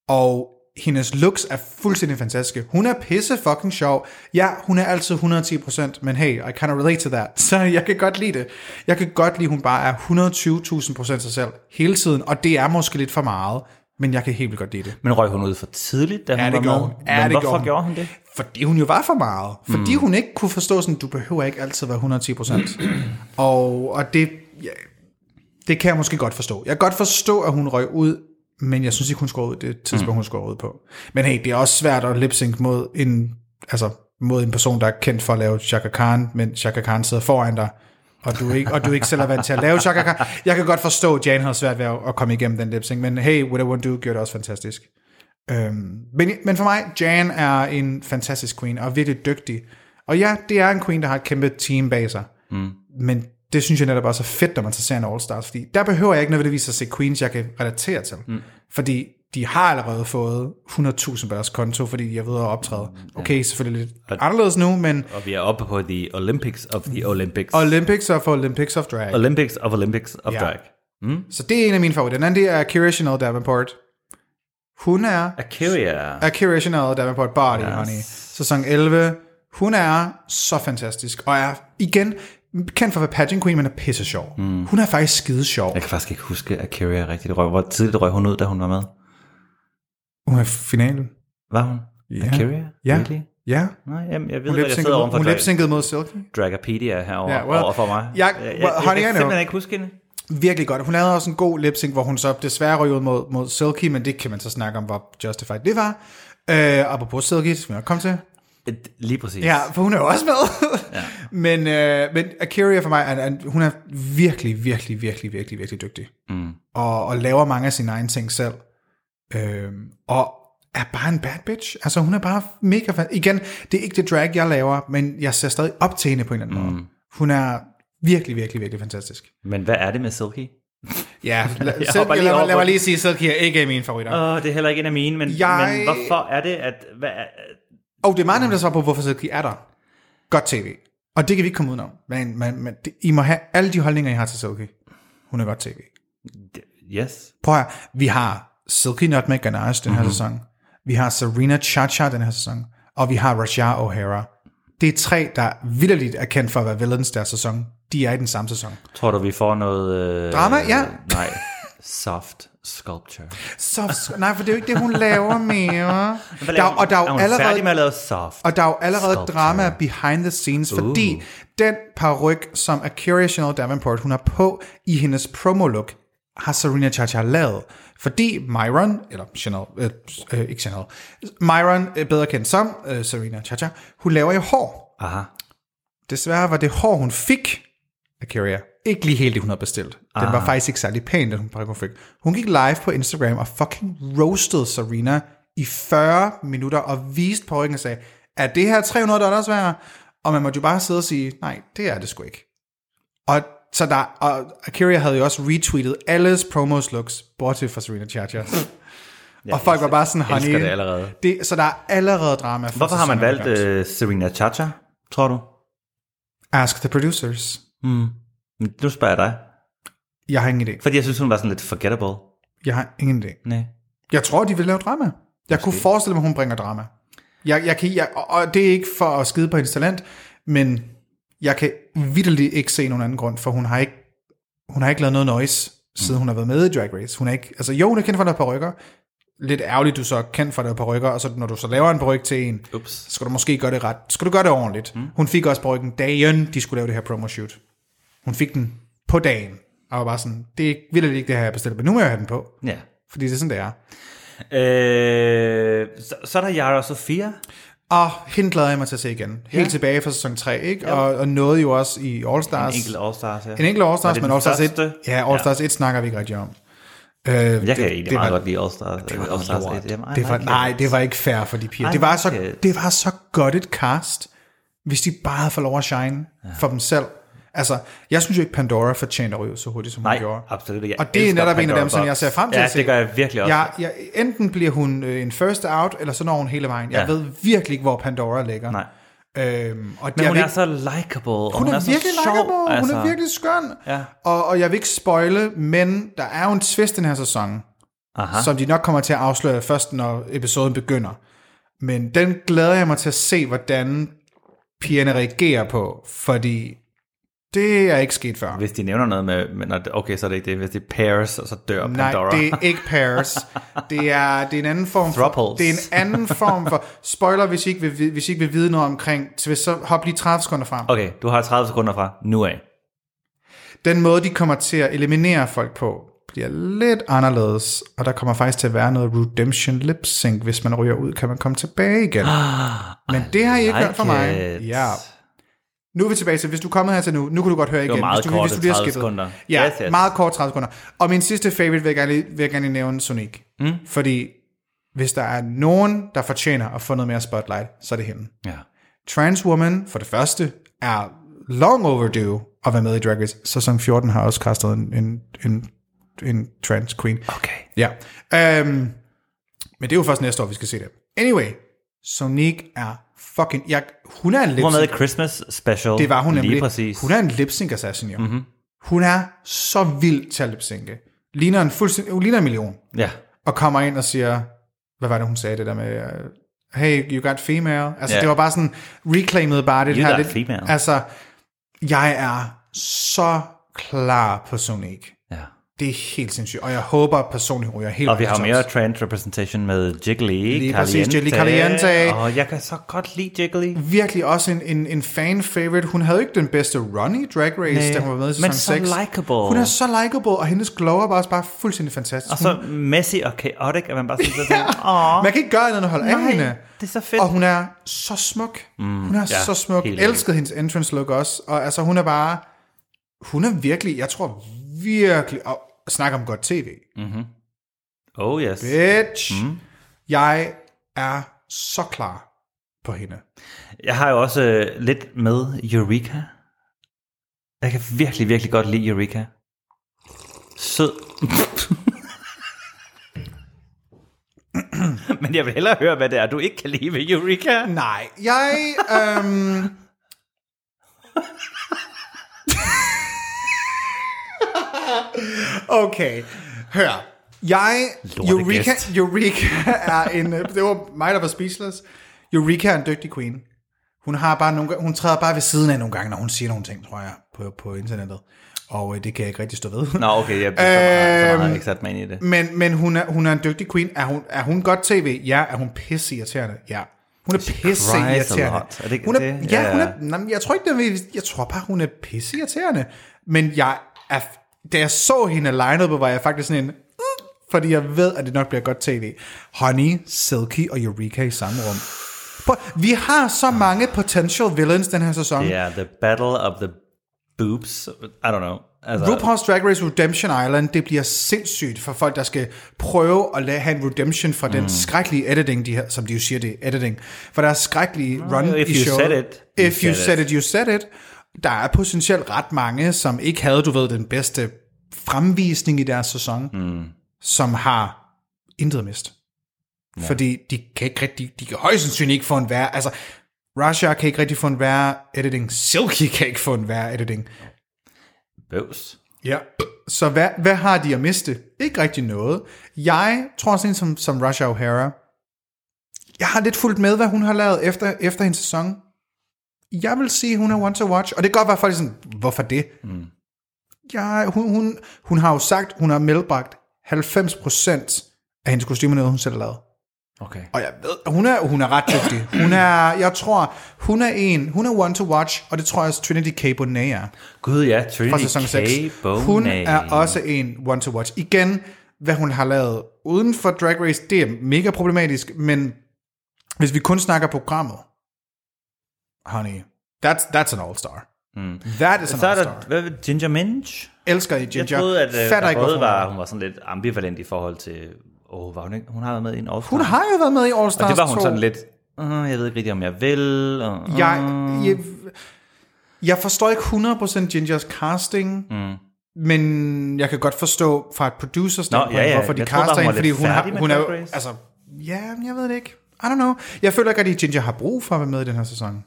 Og hendes looks er fuldstændig fantastiske. Hun er pisse fucking sjov. Ja, hun er altid 110%, men hey, I can't relate to that. Så jeg kan godt lide det. Jeg kan godt lide, hun bare er 120.000% sig selv hele tiden, og det er måske lidt for meget, men jeg kan helt vildt godt lide det. Men røg hun ud for tidligt, da hun var med? Men hvorfor gjorde hun det? Fordi hun jo var for meget. Fordi hun ikke kunne forstå sådan, du behøver ikke altid være 110%. og det kan jeg måske godt forstå. Jeg kan godt forstå, at hun røg ud, men jeg synes ikke, hun skår ud det tidspunkt, hun skår ud på. Men hey, det er også svært at lip-sync mod en person, der er kendt for at lave Chaka Khan, men Chaka Khan sidder foran dig, og du ikke selv er vant til at lave Chaka Khan. Jeg kan godt forstå, at Jane havde svært ved at komme igennem den lip-sync, men hey, What I Want Do gjorde det også fantastisk. Men for mig, Jane er en fantastisk queen, og virkelig dygtig. Og ja, det er en queen, der har et kæmpe team bag sig, men det synes jeg netop også er fedt, når man så ser en All-Stars, fordi der behøver jeg ikke nødvendigvis at se queens, jeg kan relatere til. Fordi de har allerede fået 100.000 på deres konto, fordi de er ved at optræde. Okay, selvfølgelig lidt anderledes nu, men... Og vi er oppe på the Olympics of the Olympics. Olympics of Drag. Så det er en af mine favoritter. Den anden, det er Akira Chanel Davenport. Hun er... Akira Chanel Davenport Body, honey. Sæson 11. Hun er så fantastisk, og er igen... kendt for at være pageant queen, men er pisse sjov. Hun er faktisk skide sjov. Jeg kan faktisk ikke huske Akira rigtigt. Hvor tidligt røg hun ud, da hun var med? Hun var i finalen. Var hun? Ja. Akira? Ja. Really? Ja. Nej, jeg ved, hvad jeg sidder overfor. Hun lipsynkede mod Silky. Dragapedia herovre overfor mig. Jeg kan simpelthen ikke huske hende. Virkelig godt. Hun lavede også en god lipsync, hvor hun så desværre røg ud mod Silky, men det kan man så snakke om, hvor justified det var. Apropos Silky, som jeg kom til. Lige præcis. Ja, for hun er jo også med. Men Akira for mig, hun er virkelig, virkelig, virkelig, virkelig, virkelig dygtig. Og laver mange af sine egne ting selv. Og er bare en bad bitch. Altså hun er bare mega fan. Igen, det er ikke det drag, jeg laver, men jeg ser stadig op til hende på en eller anden måde. Hun er virkelig, virkelig, virkelig fantastisk. Men hvad er det med Silky? Ja, lad mig lige sige, Silky er ikke min favorit. Det er heller ikke en af mine, men hvorfor er det, at... det er meget nemt at svare på, hvorfor Silky er der. Godt tv. Og det kan vi ikke komme udenom. Men I må have alle de holdninger, I har til Silky. Hun er godt tv. Yes. Prøv her. Vi har Silky Nutmeg Ganache den her sæson. Vi har Serena Chacha den her sæson. Og vi har Ra'Jah O'Hara. Det er tre, der vildt er kendt for at være villains deres sæson. De er i den samme sæson. Tror du, vi får noget... drama? Ja. Nej. Soft sculpture. Nej, for det er jo ikke det, hun laver mere. Og der er jo allerede sculpture. Drama behind the scenes, fordi den paryk, som Akira Chanel Davenport, hun har på i hendes promo-look, har Serena Chacha lavet. Fordi Myron, eller Chanel, ikke Chanel, Myron, bedre kendt som Serena Chacha, hun laver jo hår. Aha. Desværre var det hår, hun fik, Akira, ikke lige helt det, hun havde bestilt. Den var faktisk ikke særlig pæn, den hun fik. Hun gik live på Instagram og fucking roasted Serena i 40 minutter og viste på ryggen og sagde, er det her $300 værd? Og man måtte jo bare sidde og sige, nej, det er det sgu ikke. Og Akira havde jo også retweetet alles promos looks, bortset fra Serena Chacha. Og folk var bare sådan, honey. Det allerede. Så der er allerede drama. Hvorfor har man valgt Serena Chacha, tror du? Ask the producers. Mm. Nu spørger jeg dig. Jeg har ingen idé. Fordi jeg synes, hun var sådan lidt forgettable. Jeg har ingen idé. Nej. Jeg tror, de vil lave drama. Jeg kunne forestille mig, hun bringer drama. Og det er ikke for at skide på hendes talent, men jeg kan vitterligt ikke se nogen anden grund, for hun har ikke lavet noget noise, siden hun har været med i Drag Race. Hun er ikke, altså jo, hun er kendt for at lave parykker. Lidt ærgerligt, du så er kendt for at lave parykker, og så når du så laver en paryk til en, skal du måske gøre det ret. Skal du gøre det ordentligt? Mm. Hun fik også parykken dagen, de skulle lave det her promoshoot. Hun fik den på dagen, og var bare sådan, det ville ikke det her, jeg bestilte, men nu må jeg have den på. Ja. Fordi det er sådan, det er. Så er der Yara og Sofia. Og hende glæder jeg mig til at se igen. Helt tilbage fra sæson 3, ikke? Ja. Og nåede jo også i All Stars. En enkelt All Stars, ja. En enkelt All Stars, men All Stars 1. Ja, All Stars 1 snakker vi ikke rigtig om. Jeg kan egentlig meget godt lide All Stars 1. Nej, det var ikke fair for de piger. Det var så godt et cast, hvis de bare havde fået lov at shine for dem selv. Altså, jeg synes jo ikke, Pandora fortjente at ryge så hurtigt, som hun gjorde. Nej, absolut ikke. Og det er netop Pandora en af dem, som jeg ser frem til at se. Ja, det gør jeg virkelig også. Jeg, enten bliver hun en first out, eller så når hun hele vejen. Jeg ved virkelig ikke, hvor Pandora ligger. Nej. Men hun er så likable. Hun er virkelig likable. Hun er virkelig skøn. Ja. Og jeg vil ikke spoile, men der er jo en twist den her sæson, som de nok kommer til at afsløre først, når episoden begynder. Men den glæder jeg mig til at se, hvordan pigerne reagerer på, fordi det er ikke sket før. Hvis de nævner noget med, okay, så er det ikke det. Hvis det er pairs, og så dør Pandora. Nej, det er ikke pairs. Det er en anden form for... Throuples. Det er en anden form for... Spoiler, hvis I ikke vil vide noget omkring... Så hop lige 30 sekunder frem. Okay, du har 30 sekunder fra nu af. Den måde, de kommer til at eliminere folk på, bliver lidt anderledes. Og der kommer faktisk til at være noget redemption lip sync. Hvis man ryger ud, kan man komme tilbage igen. Men det har I ikke hørt for mig. Ja. Nu er vi tilbage til, hvis du er kommet her til nu kan du godt høre igen. Det var meget kort 30 sekunder. Ja, yes. Meget kort 30 sekunder. Og min sidste favorite vil jeg gerne nævne Sonique. Mm. Fordi hvis der er nogen, der fortjener at få noget mere spotlight, så er det hende. Ja. Trans Woman, for det første, er long overdue at være med i Drag Race. Sæson 14 har også kastet en trans queen. Okay. Ja. Men det er jo først næste år, vi skal se det. Anyway, Sonique er fucking... hun er en lip-sync. Hun var med i Christmas special. Det var hun nemlig. Lige præcis. Hun er en lip-sync-assassin, jo. Mm-hmm. Hun er så vild til at lip-synke. Ligner en million. Ja. Og kommer ind og siger... Hvad var det, hun sagde det der med... Hey, you got female. Altså, det var bare sådan... Reclaimed bare det her lidt... female. Altså, jeg er så klar på Sonic. Ja. Det er helt sindssygt, og jeg håber personligt, at jeg helt... Og vi har mere trans representation med Jiggly Caliente. Jiggly Caliente. Og jeg kan så godt lide Jiggly. Virkelig også en fan-favorite. Hun havde ikke den bedste run i Drag Race, da hun var med i sæson 6. Men så likable. Hun er så likable, og hendes glow-up er også bare fuldstændig fantastisk. Og så messy og chaotic, at man bare sådan... Man kan ikke gøre andet end at holde af hende. Det er så fedt. Og hun er så smuk. Hun er så smuk. Elskede hendes entrance look også. Og altså, hun er bare... Hun er virkelig... Jeg tror virkelig... Og snakke om godt tv. Mm-hmm. Oh yes. Bitch. Mm. Jeg er så klar på hende. Jeg har jo også lidt med Eureka. Jeg kan virkelig, virkelig godt lide Eureka. Sød. Men jeg vil hellere høre, hvad det er, du ikke kan lide ved Eureka. Nej, jeg... Okay, hør. Eureka er en... Det var mig, der var speechless. Eureka er en dygtig queen. Hun træder bare ved siden af nogle gange, når hun siger nogle ting, tror jeg, på internettet. og det kan jeg ikke rigtig stå ved. Nå, okay, jeg har ikke sat mig ind i det. Men hun er en dygtig queen. Er hun godt tv? Ja. Er hun pisseirriterende? Ja. Hun er pisseirriterende. Jeg tror bare, hun er pisseirriterende. Men da jeg så hende line-up, var jeg faktisk sådan en... fordi jeg ved, at det nok bliver godt tv. Honey, Silky og Eureka i samme rum. Vi har så mange potential villains den her sæson. Yeah, the battle of the boobs. I don't know. RuPaul's Drag Race Redemption Island, det bliver sindssygt for folk, der skal prøve at have en redemption for den skrækkelige editing, de her, som de jo siger, det er editing. For der er skrækkelige run i showet. If you said it. Der er potentielt ret mange, som ikke havde, du ved, den bedste fremvisning i deres sæson, som har intet mist. Ja. Fordi de kan højst sandsynligt ikke få en værre... Altså, Ra'Jah kan ikke rigtig få en værre editing. Silky kan ikke få en værre editing. Bøvs. Ja. Så hvad har de at miste? Ikke rigtig noget. Jeg tror sådan som Ra'Jah O'Hara. Jeg har lidt fulgt med, hvad hun har lavet efter hendes sæson. Jeg vil sige, hun er one to watch. Og det kan godt være folk sådan, hvorfor det? Mm. Ja, hun har jo sagt, hun har medbragt 90% af hendes kostymer, noget hun selv lavede. Okay. Og jeg ved, hun er ret dygtig. Hun er one to watch, og det tror jeg også Trinity K. Bonet er. Gud ja, Trinity K. Bonet. Hun er også en one to watch. Igen, hvad hun har lavet uden for Drag Race, det er mega problematisk, men hvis vi kun snakker programmet, honey, that's an all-star. Mm. That is an all-star. Hvad ved Ginger Minj? Elsker i Ginger. Jeg troede, at hun var sådan lidt ambivalent i forhold til... Hun har været med i en All Stars. Hun har jo været med i All Stars 2. Og det var hun sådan lidt... jeg ved ikke rigtig, om jeg vil... Jeg forstår ikke 100% Gingers casting, men jeg kan godt forstå fra et producer-standpoint, hvorfor de caster hende, fordi hun er... Altså, ja, jeg ved det ikke. I don't know. Jeg føler ikke, at Ginger har brug for at være med i den her sæson.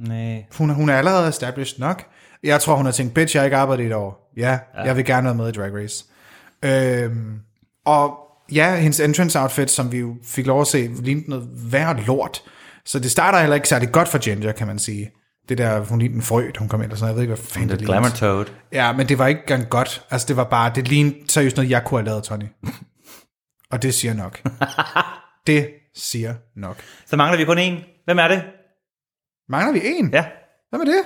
Nej. Hun er allerede established nok. Jeg tror, hun har tænkt, bitch, jeg har ikke arbejdet i et år. Ja, jeg vil gerne være med i Drag Race. Og... Ja, hendes entrance outfit, som vi jo fik lov at se, lignede noget værd lort. Så det starter heller ikke særlig godt for Ginger, kan man sige. Det der, hun lignede en frø, hun kom ind og sådan, jeg ved ikke, hvad fanden det lignede. Glamour toad. Ja, men det var ikke engang godt. Altså, det var bare, det lignede seriøst noget, jeg kunne have lavet, Tony. Og det siger nok. Det siger nok. Så mangler vi kun en. Hvem er det? Mangler vi en? Ja. Hvem er det?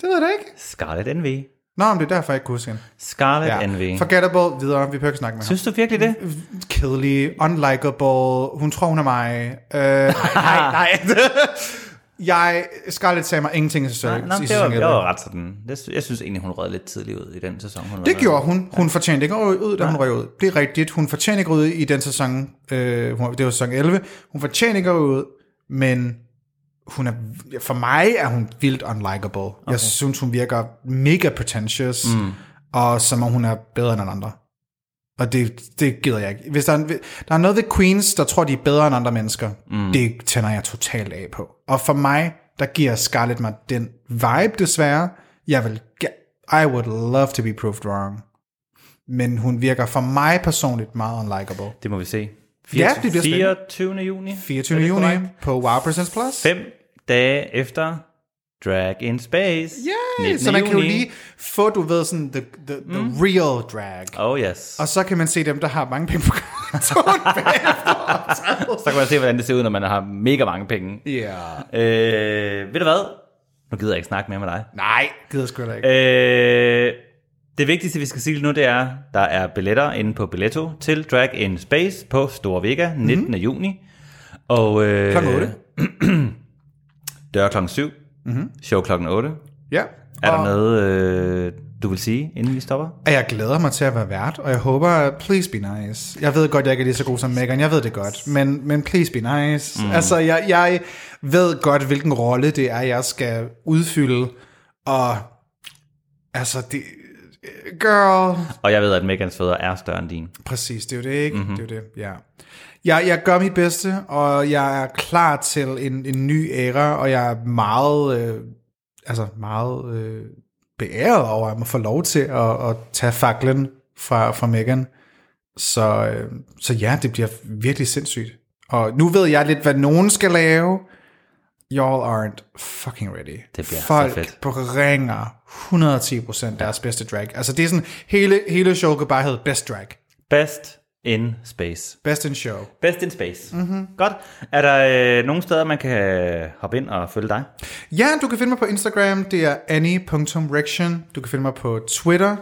Det ved jeg da ikke. Scarlet Envy. Nå, men det er derfor, jeg ikke kunne huske hende. Scarlet Envy. Forgettable, videre. Vi behøver ikke snakke med ham. Synes du virkelig det? Kedelig, unlikable, hun tror, hun er mig. Nej. Scarlet sagde mig ingenting i sæsonen. Jeg var ret sådan. Jeg synes egentlig, hun rød lidt tidligt ud i den sæson. Hun gjorde hun. Hun fortjente ikke at ud, da hun røg ud. Det er rigtigt. Hun fortjente ikke ud i den sæson. Det var sæson 11. Hun fortjente ikke ud, men... for mig er hun vildt unlikable. Okay. Jeg synes, hun virker mega pretentious, og som om hun er bedre end andre. Og det gider jeg ikke. Hvis der er noget ved queens, der tror, de er bedre end andre mennesker, det tænder jeg totalt af på. Og for mig, der giver Scarlett mig den vibe, desværre. I would love to be proved wrong. Men hun virker for mig personligt meget unlikable. Det må vi se. 24. juni på Wow Presents Plus. 5 dage efter Drag in Space. Ja, yeah, så man kan jo lige få, du ved, sådan the real drag. Oh yes. Og så kan man se dem, der har mange penge på kontoen. Så kan man se, hvordan det ser ud, når man har mega mange penge. Ja. Yeah. Ved du hvad? Nu gider jeg ikke snakke mere med dig. Nej, gider sgu da ikke. Det vigtigste, vi skal sige nu, det er, der er billetter inde på Billetto til Drag in Space på Store Vega 19. juni. Og, klokken 8. Dør klokken 7. Show klokken 8. Ja. Er der noget, du vil sige, inden vi stopper? Jeg glæder mig til at være vært, og jeg håber, please be nice. Jeg ved godt, jeg ikke er lige så god som Megan, jeg ved det godt, men please be nice. Altså, jeg ved godt, hvilken rolle det er, jeg skal udfylde, og altså, det... Girl. Og jeg ved, at Megans fødder er større end din. Præcis, det er jo det, ikke? Mm-hmm. Det er jo det, ja. Jeg gør mit bedste, og jeg er klar til en ny æra, og jeg er meget beæret over, at man får lov til at tage faklen fra Megan. Så ja, det bliver virkelig sindssygt. Og nu ved jeg lidt, hvad nogen skal lave, y'all aren't fucking ready. Det bliver folk så fedt. Folk bringer 110% deres bedste drag. Altså det er sådan, hele showet kan bare hedde Best Drag. Best in Space. Best in Show. Best in Space. Mm-hmm. Godt. Er der nogle steder, man kan hoppe ind og følge dig? Ja, du kan finde mig på Instagram. Det er Annie.Rection. Du kan finde mig på Twitter.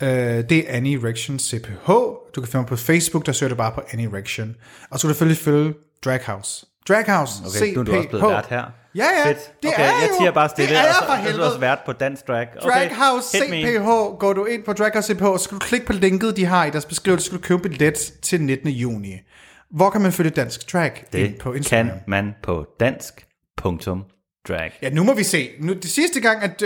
Det er Annie Rection CPH. Du kan finde mig på Facebook, der søger du bare på Annie Rection. Og så kan du selvfølgelig følge Drag House. Drag House, okay, CPH. Nu er du også blevet vært her. Ja, ja, fedt. Det okay, er jeg jo. Tiger bare stille, det er jeg for helvede. Og så er du også vært på Dansk Drag. Okay, Drag House CPH. Går du ind på Drag House CPH, og så skal du klikke på linket, de har i deres beskrivelse, så skal du købe billet til 19. juni. Hvor kan man følge Dansk Drag? Det på Instagram. Kan man på dansk.drag. Ja, nu må vi se. Nu, det sidste gang, at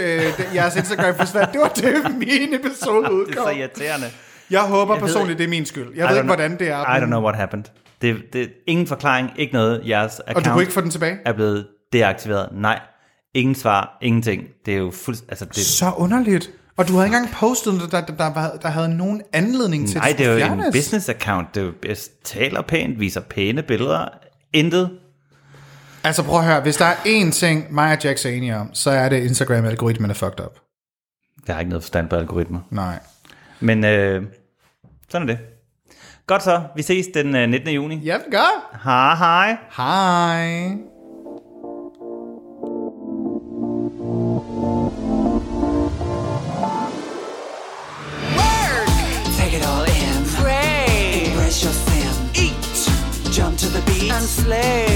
jeres Instagram forsvandt, det var det, min episode udkom. Det er så irriterende. Jeg håber personligt, det er min skyld. Jeg ved ikke, hvordan det er. I don't know what happened. Det ingen forklaring, ikke noget. Jeres account og du kunne ikke få den tilbage? Er blevet deaktiveret. Nej, ingen svar, ingenting. Det er jo det... Så underligt. Og du havde ikke engang postet, der havde nogen anledning til at fjernes. Nej, det er jo en business account. Det taler pænt, viser pæne billeder. Intet. Altså prøv at høre, hvis der er én ting, mig og Jax er enige om, så er det Instagram-algoritmen er fucked up. Jeg har ikke noget forstand på algoritmer. Nej. Men sådan er det. Godt så, vi ses den 19. juni. Ja, det gør. Hej, hej. Hej. Work. Take it all in. Pray. Impress your sin. Eat. Jump to the beat. And slay.